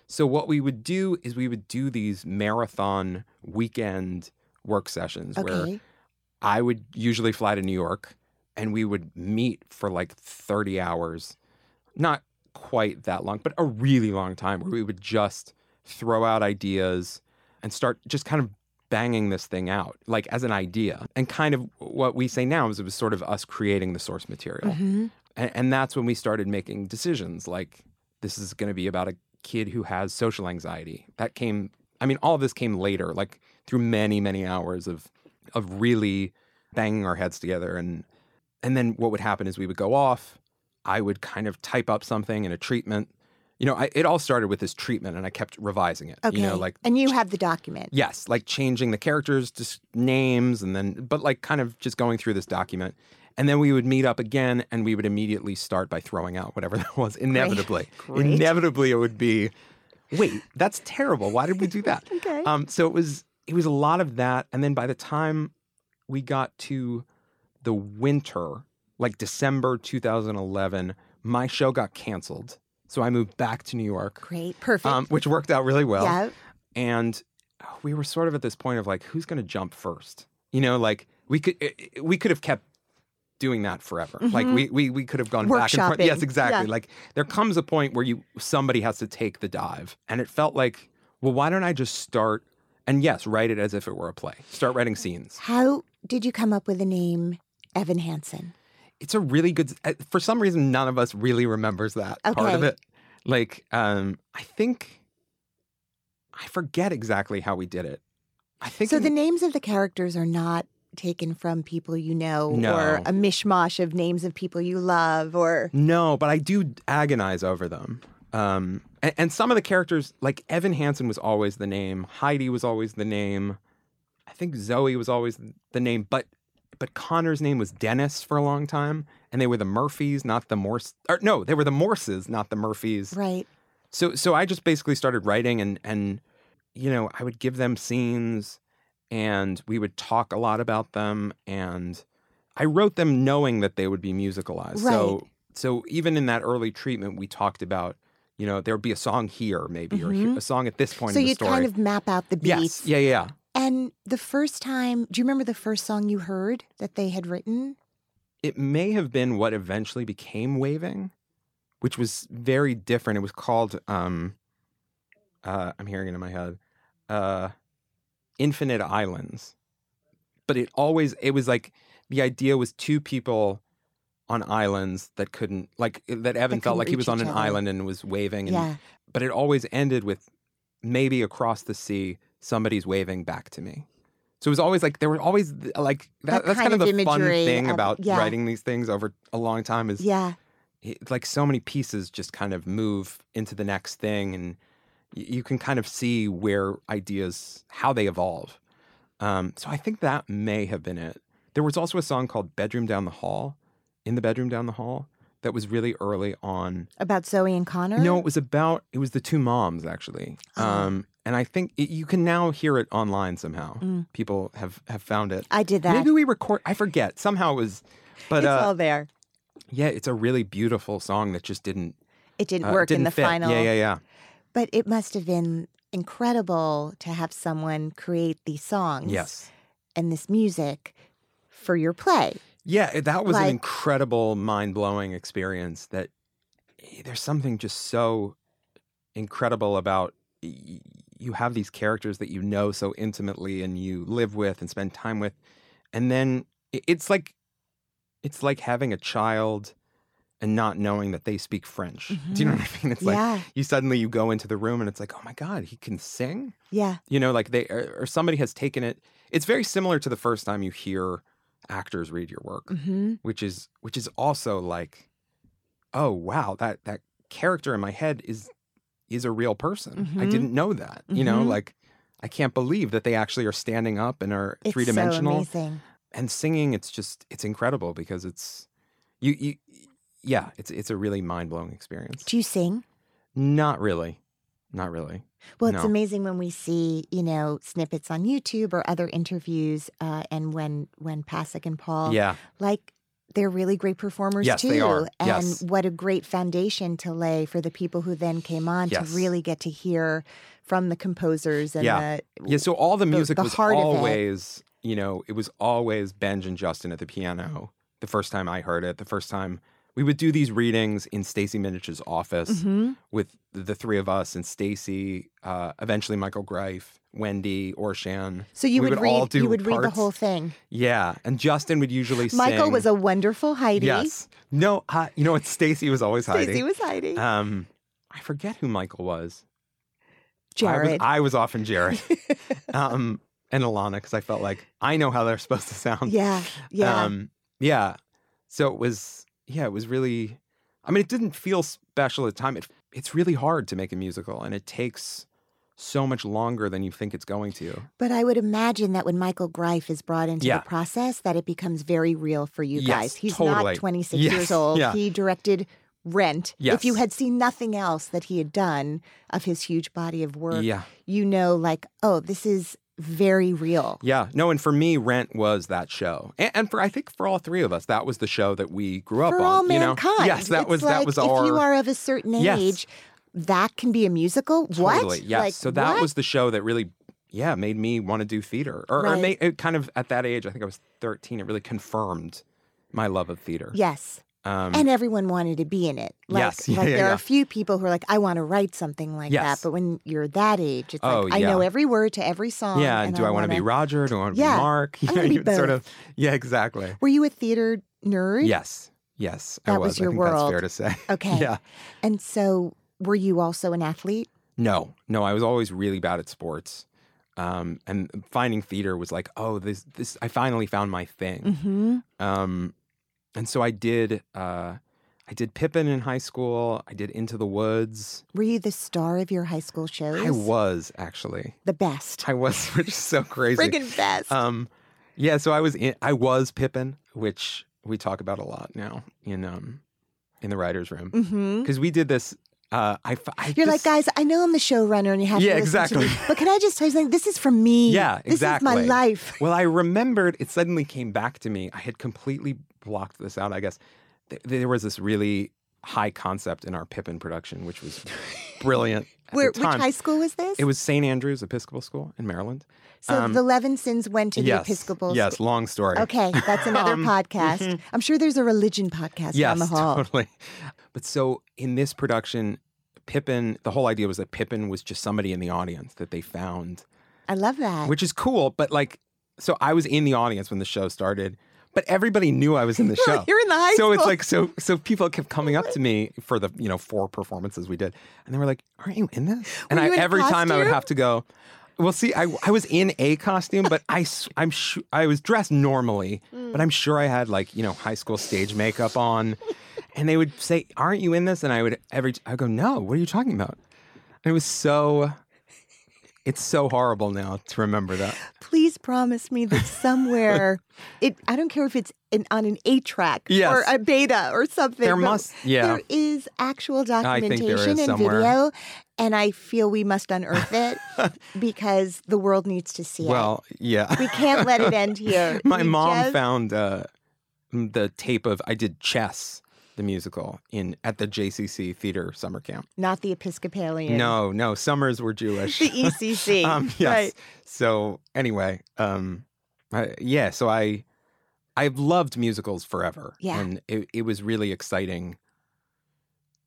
So what we would do is we would do these marathon weekend work sessions okay. where I would usually fly to New York, and we would meet for like thirty hours. Not quite that long, but a really long time where we would just throw out ideas and start just kind of banging this thing out, like as an idea. And kind of what we say now is it was sort of us creating the source material. Mm-hmm. And that's when we started making decisions, like this is going to be about a kid who has social anxiety. That came, I mean, all of this came later, like through many, many hours of of really banging our heads together. And and then what would happen is we would go off. I would kind of type up something in a treatment. You know, I, it all started with this treatment, and I kept revising it. Okay. You know, like, and you have the document. Yes, like changing the characters' just names, and then, but like kind of just going through this document. And then we would meet up again, and we would immediately start by throwing out whatever that was, inevitably. Great. Great. Inevitably, it would be, wait, that's terrible. Why did we do that? Okay. Um, so it was it was a lot of that. And then by the time we got to the winter, like December two thousand eleven, my show got canceled. So I moved back to New York. Great. Perfect. Um, which worked out really well. Yeah. And we were sort of at this point of like, who's going to jump first? You know, like we could we could have kept doing that forever. Mm-hmm. Like we, we we could have gone back and forth. Yes, exactly. Yeah. Like there comes a point where you somebody has to take the dive. And it felt like, well, why don't I just start and yes, write it as if it were a play. Start writing scenes. How did you come up with the name Evan Hansen? It's a really good for some reason none of us really remembers that okay. part of it. Like um, I think I forget exactly how we did it. I think so. In... The names of the characters are not taken from people you know, no. or a mishmash of names of people you love, or no. But I do agonize over them. Um, and, and some of the characters, like Evan Hansen, was always the name. Heidi was always the name. I think Zoe was always the name. But but Connor's name was Dennis for a long time, and they were the Murphys, not the Morse. Or no, they were the Morses, not the Murphys. Right. So so I just basically started writing, and and you know, I would give them scenes, and we would talk a lot about them, and I wrote them knowing that they would be musicalized. Right. So so even in that early treatment, we talked about, you know, there would be a song here maybe, mm-hmm. or here, a song at this point so in the story. So you kind of map out the beats. Yes. Yeah, yeah. And the first time, do you remember the first song you heard that they had written? It may have been what eventually became Waving, which was very different. It was called, um, uh, I'm hearing it in my head, uh, Infinite Islands. But it always, it was like, the idea was two people on islands that couldn't, like, that Evan that felt like he was on an other. island and was waving. And, yeah. But it always ended with, maybe across the sea, somebody's waving back to me. So it was always like, there were always, like, that, that that's kind, kind of, of the fun thing of, about yeah. writing these things over a long time is... yeah. It's like so many pieces just kind of move into the next thing, and you can kind of see where ideas, how they evolve. Um, so I think that may have been it. There was also a song called Bedroom Down the Hall, In the Bedroom Down the Hall, that was really early on. About Zoe and Connor? No, it was about, it was the two moms, actually. Uh-huh. Um, and I think it, you can now hear it online somehow. Mm. People have, have found it. I did that. Maybe we record, I forget. Somehow it was, but... It's uh, all there. Yeah, it's a really beautiful song that just didn't... It didn't uh, work didn't in the fit. final. Yeah, yeah, yeah. But it must have been incredible to have someone create these songs yes. and this music for your play. Yeah, that was like, an incredible, mind-blowing experience that there's something just so incredible about... You have these characters that you know so intimately and you live with and spend time with, and then it's like... It's like having a child and not knowing that they speak French. Mm-hmm. Do you know what I mean? It's yeah. like you suddenly you go into the room and it's like, oh, my God, he can sing? Yeah. You know, like they or, or somebody has taken it. It's very similar to the first time you hear actors read your work, mm-hmm. which is which is also like, oh, wow, that that character in my head is is a real person. Mm-hmm. I didn't know that. Mm-hmm. You know, like I can't believe that they actually are standing up and are it's three-dimensional. It's so amazing. And singing, it's just, it's incredible because it's, you, you, yeah, it's it's a really mind-blowing experience. Do you sing? Not really. Not really. Well, it's no. amazing when we see, you know, snippets on YouTube or other interviews uh, and when, when Pasek and Paul, yeah. like, they're really great performers yes, too. They are. And yes. what a great foundation to lay for the people who then came on yes. to really get to hear from the composers and yeah. the Yeah, so all the music the, the was always... You know, it was always Benj and Justin at the piano the first time I heard it. The first time we would do these readings in Stacey Mindich's office mm-hmm. with the three of us and Stacey, uh, eventually Michael Greif, Wendy, Orshan. So you we would, would read, all do you would read the whole thing. Yeah. And Justin would usually sing. Michael was a wonderful Heidi. Yes. No, uh, you know what? Stacey was always Heidi. Stacey was Heidi. Um, I forget who Michael was. Jared. I was, I was often Jared. um, And Ilana, because I felt like I know how they're supposed to sound. Yeah, yeah. Um, yeah. So it was, yeah, it was really, I mean, it didn't feel special at the time. It, it's really hard to make a musical, and it takes so much longer than you think it's going to. But I would imagine that when Michael Greif is brought into yeah. the process, that it becomes very real for you yes, guys. He's totally. not twenty-six yes, years old. Yeah. He directed Rent. Yes. If you had seen nothing else that he had done of his huge body of work, yeah. you know, like, oh, this is... very real. Yeah. No, and for me, Rent was that show. And, and for I think for all three of us, that was the show that we grew up on. For all mankind. Yes, that was that was our... If you are of a certain age, that can be a musical? What? Totally, yes. So that was the show that really, yeah, made me want to do theater. Or, or made, it kind of at that age, I think I was thirteen, it really confirmed my love of theater. Yes. Um, and everyone wanted to be in it. Like, yes. Yeah, like yeah, there yeah. are a few people who are like, I want to write something like yes. that. But when you're that age, it's oh, like, I yeah. know every word to every song. Yeah, and, and do I, I want to be Roger? Do I want to yeah. be Mark? You I know, be both. Sort of, yeah, exactly. Were you a theater nerd? Yes, yes, that I was. was your I think world. That's fair to say. Okay. yeah. And so were you also an athlete? No, no, I was always really bad at sports. Um, and finding theater was like, oh, this, this, I finally found my thing. Mm-hmm. Um, and so I did, uh, I did Pippin in high school. I did Into the Woods. Were you the star of your high school shows? I was, actually. The best. I was, which is so crazy. Friggin' best. Um, yeah, so I was, in, I was Pippin, which we talk about a lot now in, um, in the writer's room. Mm-hmm. 'Cause we did this. Uh, I, I You're just, like, guys, I know I'm the showrunner and you have yeah, to listen exactly. to me. But can I just tell you something? This is from me. Yeah, exactly. This is my life. Well, I remembered, it suddenly came back to me. I had completely blocked this out, I guess. Th- there was this really high concept in our Pippin production, which was brilliant at Where, the time. Which high school was this? It was Saint Andrew's Episcopal School in Maryland. So um, the Levinsons went to yes, the Episcopal Yes, school. Long story. Okay, that's another um, podcast. Mm-hmm. I'm sure there's a religion podcast yes, down the hall. Yes, totally. But so in this production, Pippin, the whole idea was that Pippin was just somebody in the audience that they found. I love that. Which is cool, but like, so I was in the audience when the show started, but everybody knew I was in the show. You're in the high so school. So it's like, so so people kept coming up to me for the, you know, four performances we did. And they were like, aren't you in this? And I, every time I would have to go, well, see, I, I was in a costume, but I, I'm su- I was dressed normally, mm. but I'm sure I had like, you know, high school stage makeup on. And they would say, aren't you in this? And I would every I go, no, what are you talking about? And it was so, it's so horrible now to remember that. Please promise me that somewhere, it I don't care if it's in, on an eight track yes. or a beta or something. There must, yeah. There is actual documentation and video, and I feel we must unearth it because the world needs to see well, it. Well, yeah. We can't let it end here. My we mom just... found uh, the tape of, I did Chess. The musical in at the J C C theater summer camp. Not the Episcopalian. No, no. Summers were Jewish. The E C C. um, yes. Right. So anyway, um, I, yeah. So I, I've loved musicals forever. Yeah. And it, it was really exciting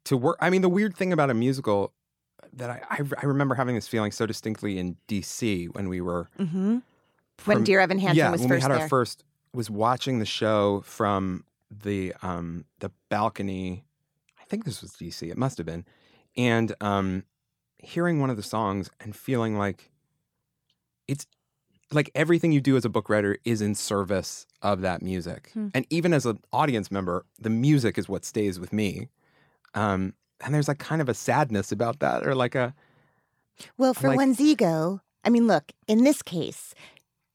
to work. I mean, the weird thing about a musical that I, I, I remember having this feeling so distinctly in D C when we were mm-hmm. from, when Dear Evan Hansen yeah, was when first we had there. Our first was watching the show from. The um the balcony, I think this was D C, it must have been, and um hearing one of the songs and feeling like it's like everything you do as a book writer is in service of that music. Hmm. And even as an audience member, the music is what stays with me. Um and there's like kind of a sadness about that or like a Well for like, one's ego, I mean look, in this case,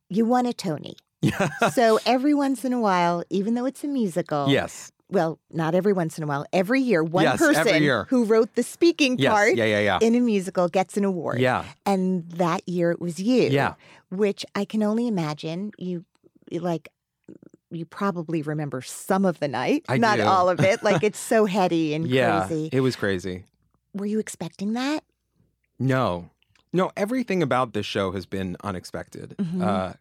you won a Tony. Yeah. So every once in a while, even though it's a musical, yes. Well, not every once in a while, every year, one yes, person year. Who wrote the speaking yes. part yeah, yeah, yeah. in a musical gets an award. Yeah. And that year it was you, yeah. which I can only imagine you like. You probably remember some of the night, I not do. All of it. Like it's so heady and yeah, crazy. It was crazy. Were you expecting that? No, no. Everything about this show has been unexpected. Mm-hmm. Uh,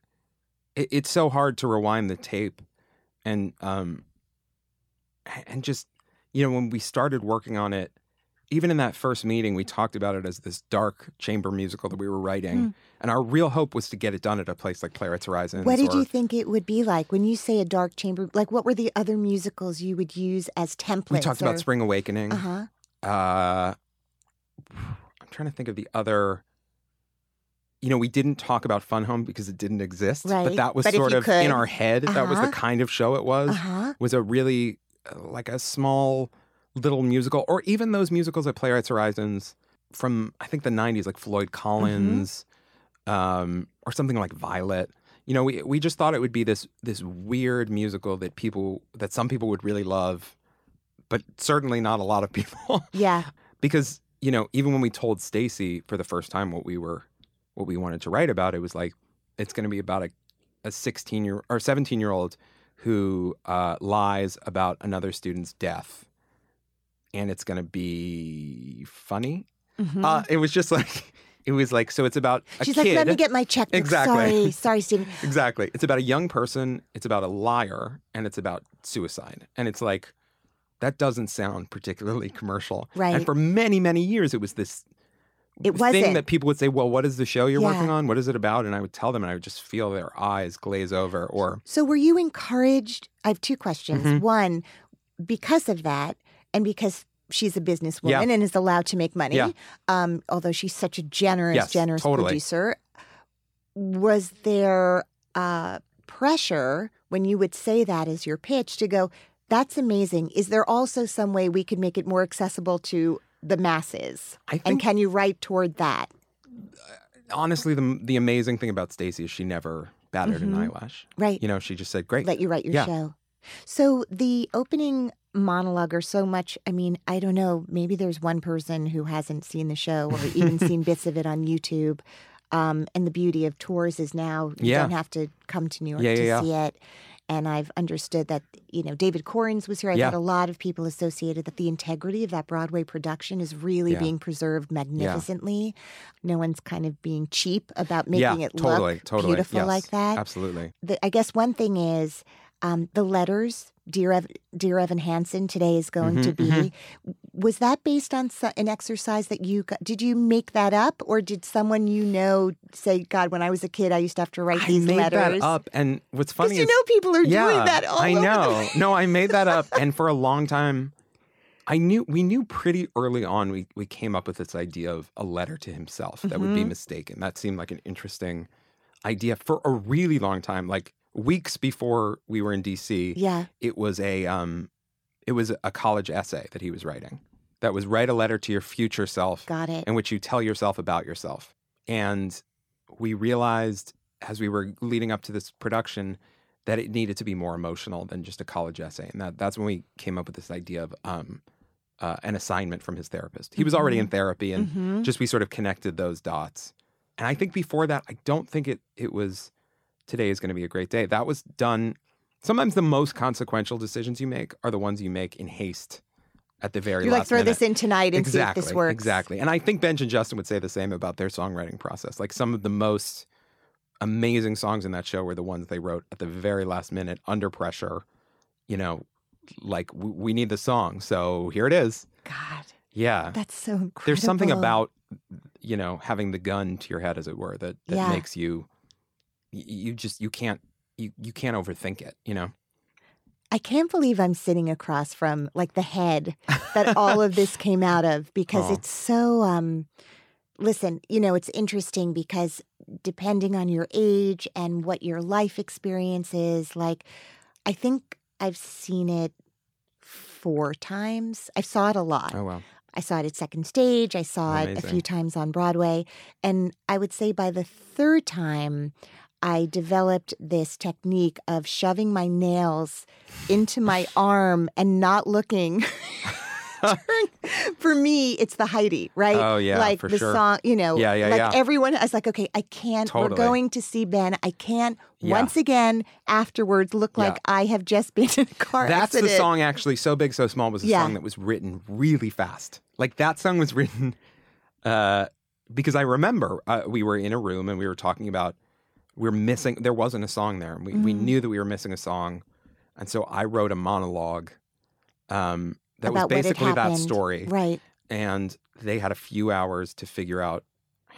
It's so hard to rewind the tape and um, and just, you know, when we started working on it, even in that first meeting, we talked about it as this dark chamber musical that we were writing. Mm. And our real hope was to get it done at a place like Playwrights Horizons. What did or, you think it would be like when you say a dark chamber? Like, what were the other musicals you would use as templates? We talked or... about Spring Awakening. Uh-huh. Uh, I'm trying to think of the other... You know, we didn't talk about Fun Home because it didn't exist, right. but that was but sort of could. In our head. Uh-huh. That was the kind of show it was, uh-huh. was a really uh, like a small little musical, or even those musicals at Playwrights Horizons from, I think, the nineties, like Floyd Collins mm-hmm. um, or something like Violet. You know, we we just thought it would be this this weird musical that people that some people would really love, but certainly not a lot of people. Yeah. Because, you know, even when we told Stacey for the first time what we were what we wanted to write about, it was like, it's going to be about a, a sixteen year or seventeen year old who uh, lies about another student's death. And it's going to be funny. Mm-hmm. Uh, it was just like, it was like, so it's about a She's kid. Like, let me get my checkbook. Exactly. Sorry, sorry, Stephen. Exactly. It's about a young person. It's about a liar, and it's about suicide. And it's like, that doesn't sound particularly commercial. Right. And for many, many years, it was this It wasn't. Thing that people would say, well, what is the show you're yeah. working on? What is it about? And I would tell them, and I would just feel their eyes glaze over. Or So were you encouraged? I have two questions. Mm-hmm. One, because of that, and because she's a businesswoman yeah. and is allowed to make money, yeah. um, although she's such a generous, yes, generous totally. producer. Was there uh, pressure when you would say that as your pitch to go, that's amazing. Is there also some way we could make it more accessible to the masses? I think, and can you write toward that? Honestly, the the amazing thing about Stacey is she never battered mm-hmm. an eyelash. Right. You know, she just said, great. Let you write your yeah. show. So the opening monologue or so much, I mean, I don't know, maybe there's one person who hasn't seen the show or even seen bits of it on YouTube. Um, and the beauty of tours is now you yeah. don't have to come to New York yeah, to yeah, see yeah. it. And I've understood that, you know, David Corins was here. I yeah. thought a lot of people associated that the integrity of that Broadway production is really yeah. being preserved magnificently. Yeah. No one's kind of being cheap about making yeah, it totally, look totally. beautiful yes, like that. Absolutely. The, I guess one thing is um, the letters, Dear, Ev- Dear Evan Hansen, today is going mm-hmm, to be. Mm-hmm. Was that based on su- an exercise that you got? Did you make that up? Or did someone you know say, God, when I was a kid, I used to have to write I these letters? I made that up. And what's funny is, you know, people are yeah, doing that all I over know. The no, I made that up. And for a long time, I knew we knew pretty early on, we, we came up with this idea of a letter to himself that mm-hmm. would be mistaken. That seemed like an interesting idea for a really long time. Like weeks before we were in D C, yeah. it was a... Um, It was a college essay that he was writing that was write a letter to your future self. Got it. In which you tell yourself about yourself. And we realized as we were leading up to this production that it needed to be more emotional than just a college essay. And that, that's when we came up with this idea of um, uh, an assignment from his therapist. He was already in therapy and mm-hmm. just we sort of connected those dots. And I think before that, I don't think it, it was today is going to be a great day. That was done... Sometimes the most consequential decisions you make are the ones you make in haste at the very You're last like, throw minute. This in tonight and exactly, see if this works. Exactly. And I think Benj and Justin would say the same about their songwriting process. Like some of the most amazing songs in that show were the ones they wrote at the very last minute under pressure. You know, like we, we need the song. So here it is. God. Yeah. That's so incredible. There's something about, you know, having the gun to your head, as it were, that, that yeah. makes you, you just, you can't. You, you can't overthink it, you know? I can't believe I'm sitting across from, like, the head that all of this came out of because oh. it's so, um, listen, you know, it's interesting because depending on your age and what your life experience is, like, I think I've seen it four times. I saw it a lot. Oh, wow. I saw it at Second Stage. I saw Amazing. It a few times on Broadway. And I would say by the third time, I developed this technique of shoving my nails into my arm and not looking. For me, it's the Heidi, right? Oh, yeah, like for the sure. song, you know, yeah, yeah, like yeah. everyone, I was like, okay, I can't, totally. We're going to see Ben. I can't, yeah. once again, afterwards, look yeah. like I have just been in a car That's accident. The song, actually, So Big, So Small was a yeah. song that was written really fast. Like, that song was written uh, because I remember uh, we were in a room and we were talking about We're missing, there wasn't a song there. We mm. we knew that we were missing a song. And so I wrote a monologue um, that about was basically that story. Right. And they had a few hours to figure out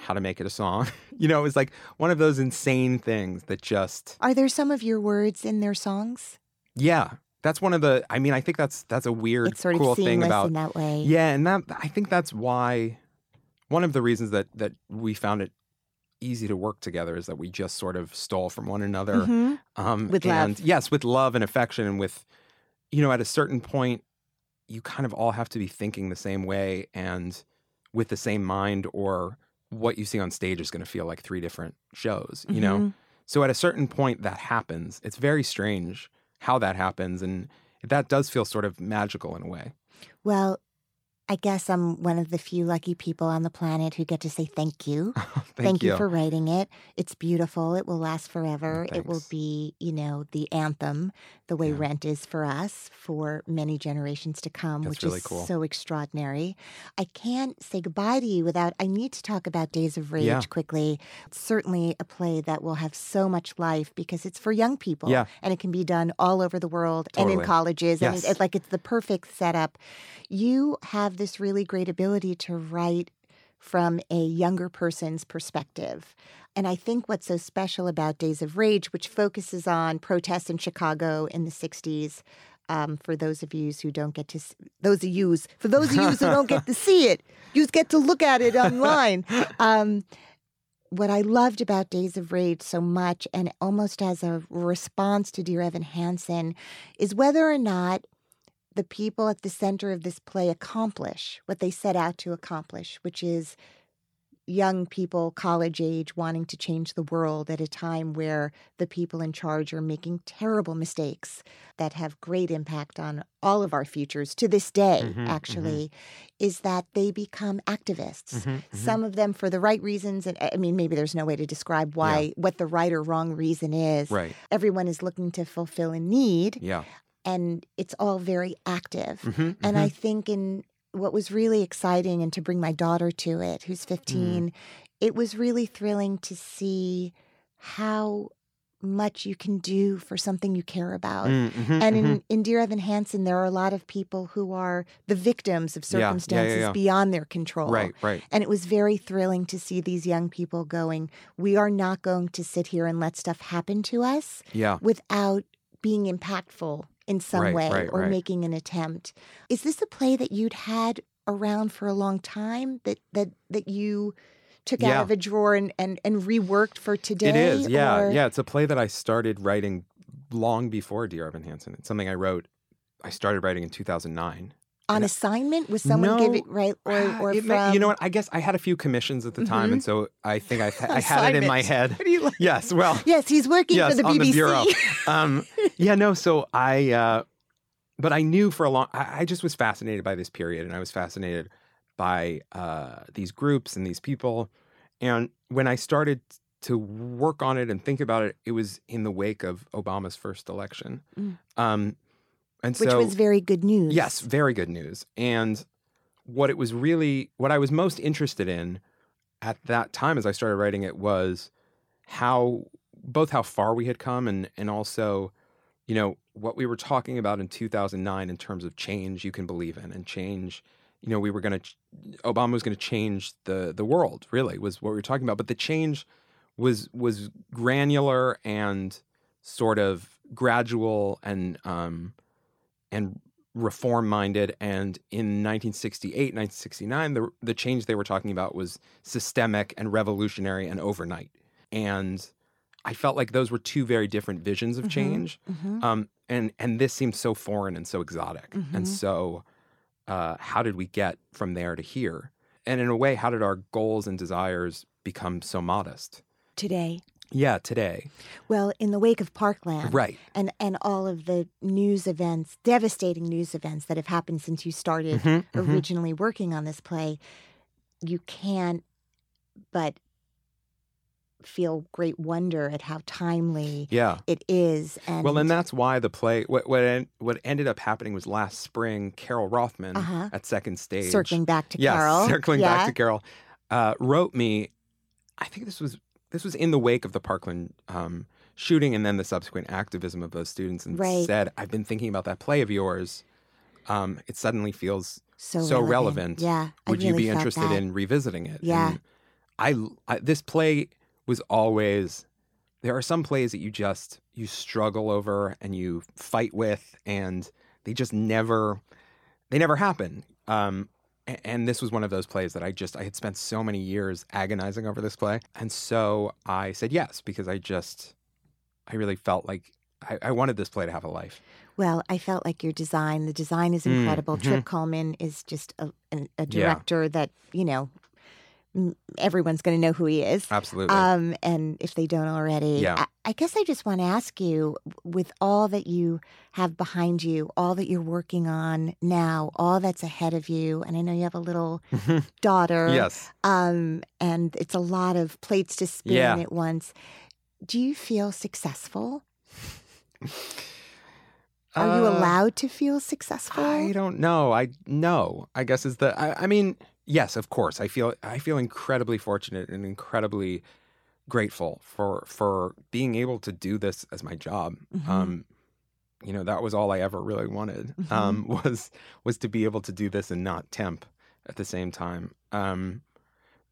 how to make it a song. You know, it was like one of those insane things that just... Are there some of your words in their songs? Yeah. That's one of the, I mean, I think that's that's a weird, it's sort cool of thing about... in that way. Yeah, and that I think that's why, one of the reasons that that we found it easy to work together is that we just sort of stole from one another. Mm-hmm. Um, with and, love. Yes, with love and affection and with, you know, at a certain point, you kind of all have to be thinking the same way and with the same mind, or what you see on stage is going to feel like three different shows, you mm-hmm. know? So at a certain point that happens. It's very strange how that happens. And that does feel sort of magical in a way. Well, I guess I'm one of the few lucky people on the planet who get to say thank you. Oh, thank thank you. you for writing it. It's beautiful. It will last forever. Oh, it will be, you know, the anthem, the way yeah. Rent is for us for many generations to come, That's which really is cool. so extraordinary. I can't say goodbye to you without, I need to talk about Days of Rage yeah. quickly. It's certainly a play that will have so much life because it's for young people yeah. and it can be done all over the world totally. And in colleges. Yes. And it's like it's the perfect setup. You have this really great ability to write from a younger person's perspective. And I think what's so special about Days of Rage, which focuses on protests in Chicago in the sixties, Um, for those of you who don't get to, see, those of yous, for those of you who don't get to see it, you get to look at it online. Um, what I loved about Days of Rage so much, and almost as a response to Dear Evan Hansen, is whether or not the people at the center of this play accomplish what they set out to accomplish, which is young people, college age, wanting to change the world at a time where the people in charge are making terrible mistakes that have great impact on all of our futures to this day, mm-hmm, actually, mm-hmm. is that they become activists. Mm-hmm, mm-hmm. Some of them for the right reasons. And I mean, maybe there's no way to describe why, yeah. what the right or wrong reason is. Right. Everyone is looking to fulfill a need. Yeah. And it's all very active. Mm-hmm, and mm-hmm. I think in what was really exciting, and to bring my daughter to it, who's fifteen, mm. it was really thrilling to see how much you can do for something you care about. Mm, mm-hmm, and in, mm-hmm. in Dear Evan Hansen, there are a lot of people who are the victims of circumstances yeah, yeah, yeah, yeah. beyond their control. Right, right. And it was very thrilling to see these young people going, we are not going to sit here and let stuff happen to us yeah. without being impactful in some right, way right, or right. making an attempt. Is this a play that you'd had around for a long time that that, that you took yeah. out of a drawer and, and, and reworked for today? It is, yeah. Or... Yeah, it's a play that I started writing long before Dear Evan Hansen. It's something I wrote, I started writing in two thousand nine. On assignment? Was someone no, give it right or, or it from... May, you know what? I guess I had a few commissions at the time, mm-hmm. and so I think I, I had it in my head. What do you like? Yes, well... Yes, he's working yes, for the B B C. On the Bureau. um, yeah, no, so I... Uh, but I knew for a long... I, I just was fascinated by this period, and I was fascinated by uh, these groups and these people. And when I started to work on it and think about it, it was in the wake of Obama's first election. Mm. Um And so, which was very good news. Yes, very good news. And what it was really, what I was most interested in at that time as I started writing it was how, both how far we had come and, and also, you know, what we were talking about in two thousand nine in terms of change you can believe in and change, you know, we were going to, Obama was going to change the the world, really, was what we were talking about. But the change was was granular and sort of gradual and, um, and reform-minded, and in nineteen sixty-eight, nineteen sixty-nine, the the change they were talking about was systemic and revolutionary and overnight. And I felt like those were two very different visions of mm-hmm, change. Mm-hmm. Um, and, and this seemed so foreign and so exotic. Mm-hmm. And so uh, how did we get from there to here? And in a way, how did our goals and desires become so modest? Today. Yeah, today. Well, in the wake of Parkland. Right. And, and all of the news events, devastating news events that have happened since you started mm-hmm, originally mm-hmm. working on this play, you can't but feel great wonder at how timely yeah. it is. And well, and that's why the play, what what, what ended up happening was last spring, Carol Rothman uh-huh. at Second Stage. Circling back to yes, Carol. Circling yeah. back to Carol. Uh, wrote me, I think this was... This was in the wake of the Parkland um, shooting and then the subsequent activism of those students and right. said, I've been thinking about that play of yours. Um, it suddenly feels so, so relevant. relevant. Yeah, Would really you be interested that. in revisiting it? Yeah. And I, I This play was always, there are some plays that you just, you struggle over and you fight with and they just never, they never happen. Um And this was one of those plays that I just, I had spent so many years agonizing over this play. And so I said yes, because I just, I really felt like I, I wanted this play to have a life. Well, I felt like your design, the design is incredible. Mm-hmm. Trip Cullman is just a, a director yeah. that, you know, everyone's going to know who he is. Absolutely. Um, and if they don't already, yeah. I, I guess I just want to ask you, with all that you have behind you, all that you're working on now, all that's ahead of you, and I know you have a little daughter. Yes. Um, and it's a lot of plates to spin yeah. at once. Do you feel successful? Are uh, you allowed to feel successful? I don't know. I no. I guess is the. I, I mean. Yes, of course. I feel I feel incredibly fortunate and incredibly grateful for for being able to do this as my job. Mm-hmm. Um, you know, that was all I ever really wanted mm-hmm. um, was was to be able to do this and not temp at the same time. Um,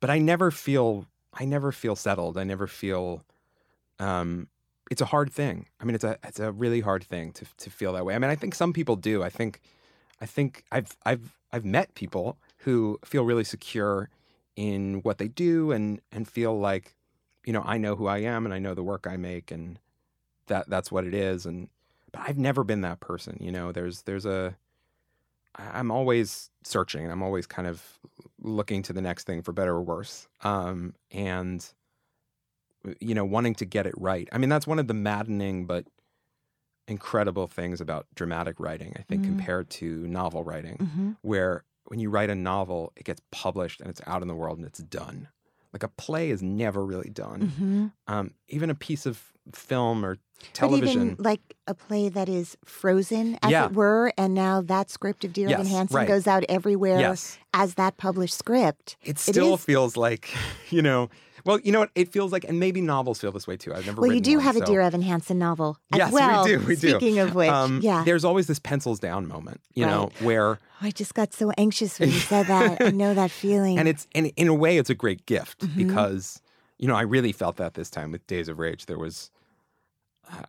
but I never feel I never feel settled. I never feel um, it's a hard thing. I mean, it's a it's a really hard thing to to feel that way. I mean, I think some people do. I think I think I've I've I've met people who feel really secure in what they do and and feel like, you know, I know who I am and I know the work I make and that that's what it is. And but I've never been that person. You know, there's there's a I'm always searching. I'm always kind of looking to the next thing for better or worse. Um, and, you know, wanting to get it right. I mean, that's one of the maddening but incredible things about dramatic writing, I think, mm-hmm. compared to novel writing, mm-hmm. where when you write a novel, it gets published and it's out in the world and it's done. Like a play is never really done. Mm-hmm. Um, even a piece of film or television. But even like a play that is frozen, as yeah. it were, and now that script of Dear Evan yes, Hansen right. goes out everywhere yes. as that published script. It still it is... feels like, you know, well, you know what? It feels like, and maybe novels feel this way too. I've never Well, you do one, have so. a Dear Evan Hansen novel as yes, well. Yes, we do. We Speaking do. Speaking of which, um, yeah. there's always this pencils down moment, you right. know, where... Oh, I just got so anxious when you said that. I know that feeling. And it's, and in a way, it's a great gift mm-hmm. because, you know, I really felt that this time with Days of Rage. There was,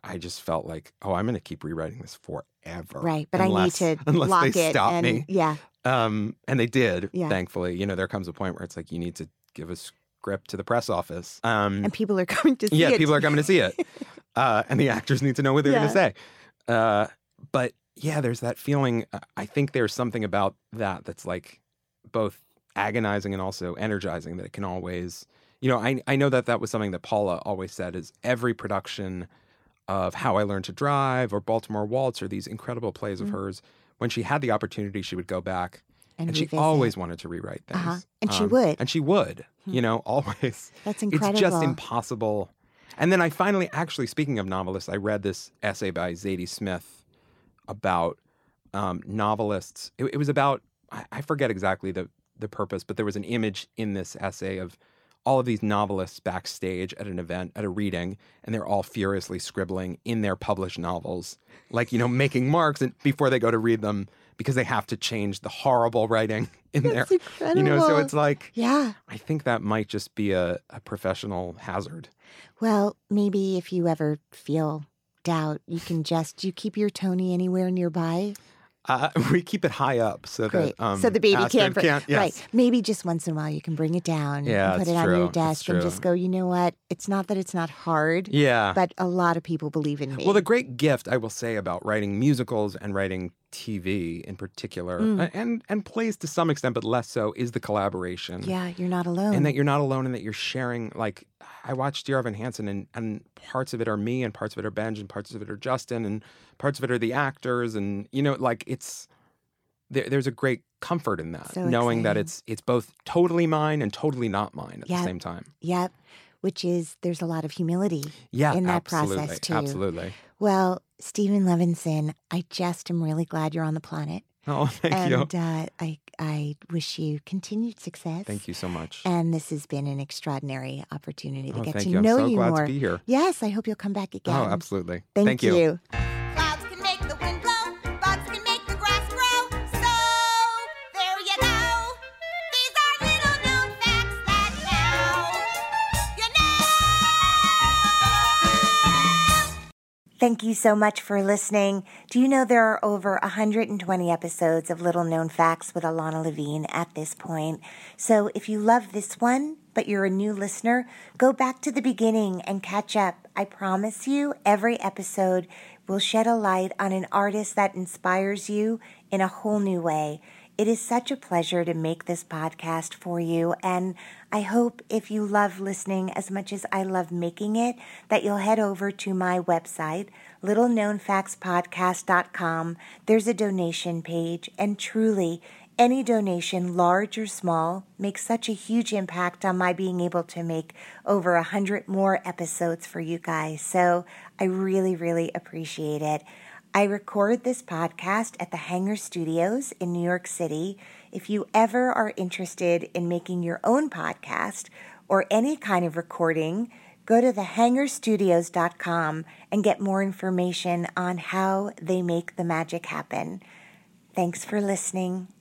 I just felt like, oh, I'm going to keep rewriting this forever. Right, but unless, I need to unless lock they it stop and, me. Yeah. Um, and they did, yeah. thankfully. You know, there comes a point where it's like, you need to give a script to the press office. Um, and people are coming to see yeah, it. Yeah, people are coming to see it. Uh, and the actors need to know what they're yeah. going to say. Uh, but yeah, there's that feeling. I think there's something about that that's like both agonizing and also energizing, that it can always, you know, I, I know that that was something that Paula always said is every production of How I Learned to Drive or Baltimore Waltz or these incredible plays mm-hmm. of hers, when she had the opportunity, she would go back and, and she always wanted to rewrite things. Uh-huh. And um, she would. And she would, mm-hmm. you know, always. That's incredible. It's just impossible. And then I finally, actually, speaking of novelists, I read this essay by Zadie Smith about um, novelists. It, it was about, I, I forget exactly the, the purpose, but there was an image in this essay of all of these novelists backstage at an event, at a reading, and they're all furiously scribbling in their published novels, like, you know, making marks and before they go to read them because they have to change the horrible writing in That's there. Incredible. You know, so it's like, yeah, I think that might just be a, a professional hazard. Well, maybe if you ever feel doubt, you can just, do you keep your Tony anywhere nearby? Uh, we keep it high up so Great. that um, so the baby can't, can't yes. right? Maybe just once in a while you can bring it down, yeah, and put it on true. your desk, and just go, you know what? It's not that it's not hard, yeah. but a lot of people believe in me. Well, the great gift I will say about writing musicals and writing T V in particular, mm. and and plays to some extent, but less so, is the collaboration. Yeah, you're not alone, and that you're not alone, and that you're sharing. Like I watched Dear Evan Hansen, and and parts of it are me, and parts of it are Benj, and parts of it are Justin, and parts of it are the actors, and you know, like it's there, there's a great comfort in that, so knowing exciting. that it's it's both totally mine and totally not mine at yep. the same time. Yep, which is there's a lot of humility. Yeah, in that absolutely, process too. Absolutely. Well, Steven Levinson, I just am really glad you're on the planet. Oh, thank and, you. And uh, I, I wish you continued success. Thank you so much. And this has been an extraordinary opportunity to oh, get to you. know so you more. I'm so glad to be here. Yes, I hope you'll come back again. Oh, absolutely. Thank, thank you. you. Clouds can make the wind blow. Bugs can make the grass grow. So, there you go. These are little known facts that now you know. Thank you so much for listening. Do you know there are over one hundred twenty episodes of Little Known Facts with Ilana Levine at this point? So if you love this one, but you're a new listener, go back to the beginning and catch up. I promise you, every episode will shed a light on an artist that inspires you in a whole new way. It is such a pleasure to make this podcast for you, and I hope if you love listening as much as I love making it, that you'll head over to my website, little known facts podcast dot com. There's a donation page, and truly, any donation, large or small, makes such a huge impact on my being able to make over one hundred more episodes for you guys, so I really, really appreciate it. I record this podcast at the Hanger Studios in New York City. If you ever are interested in making your own podcast or any kind of recording, go to the hanger studios dot com and get more information on how they make the magic happen. Thanks for listening.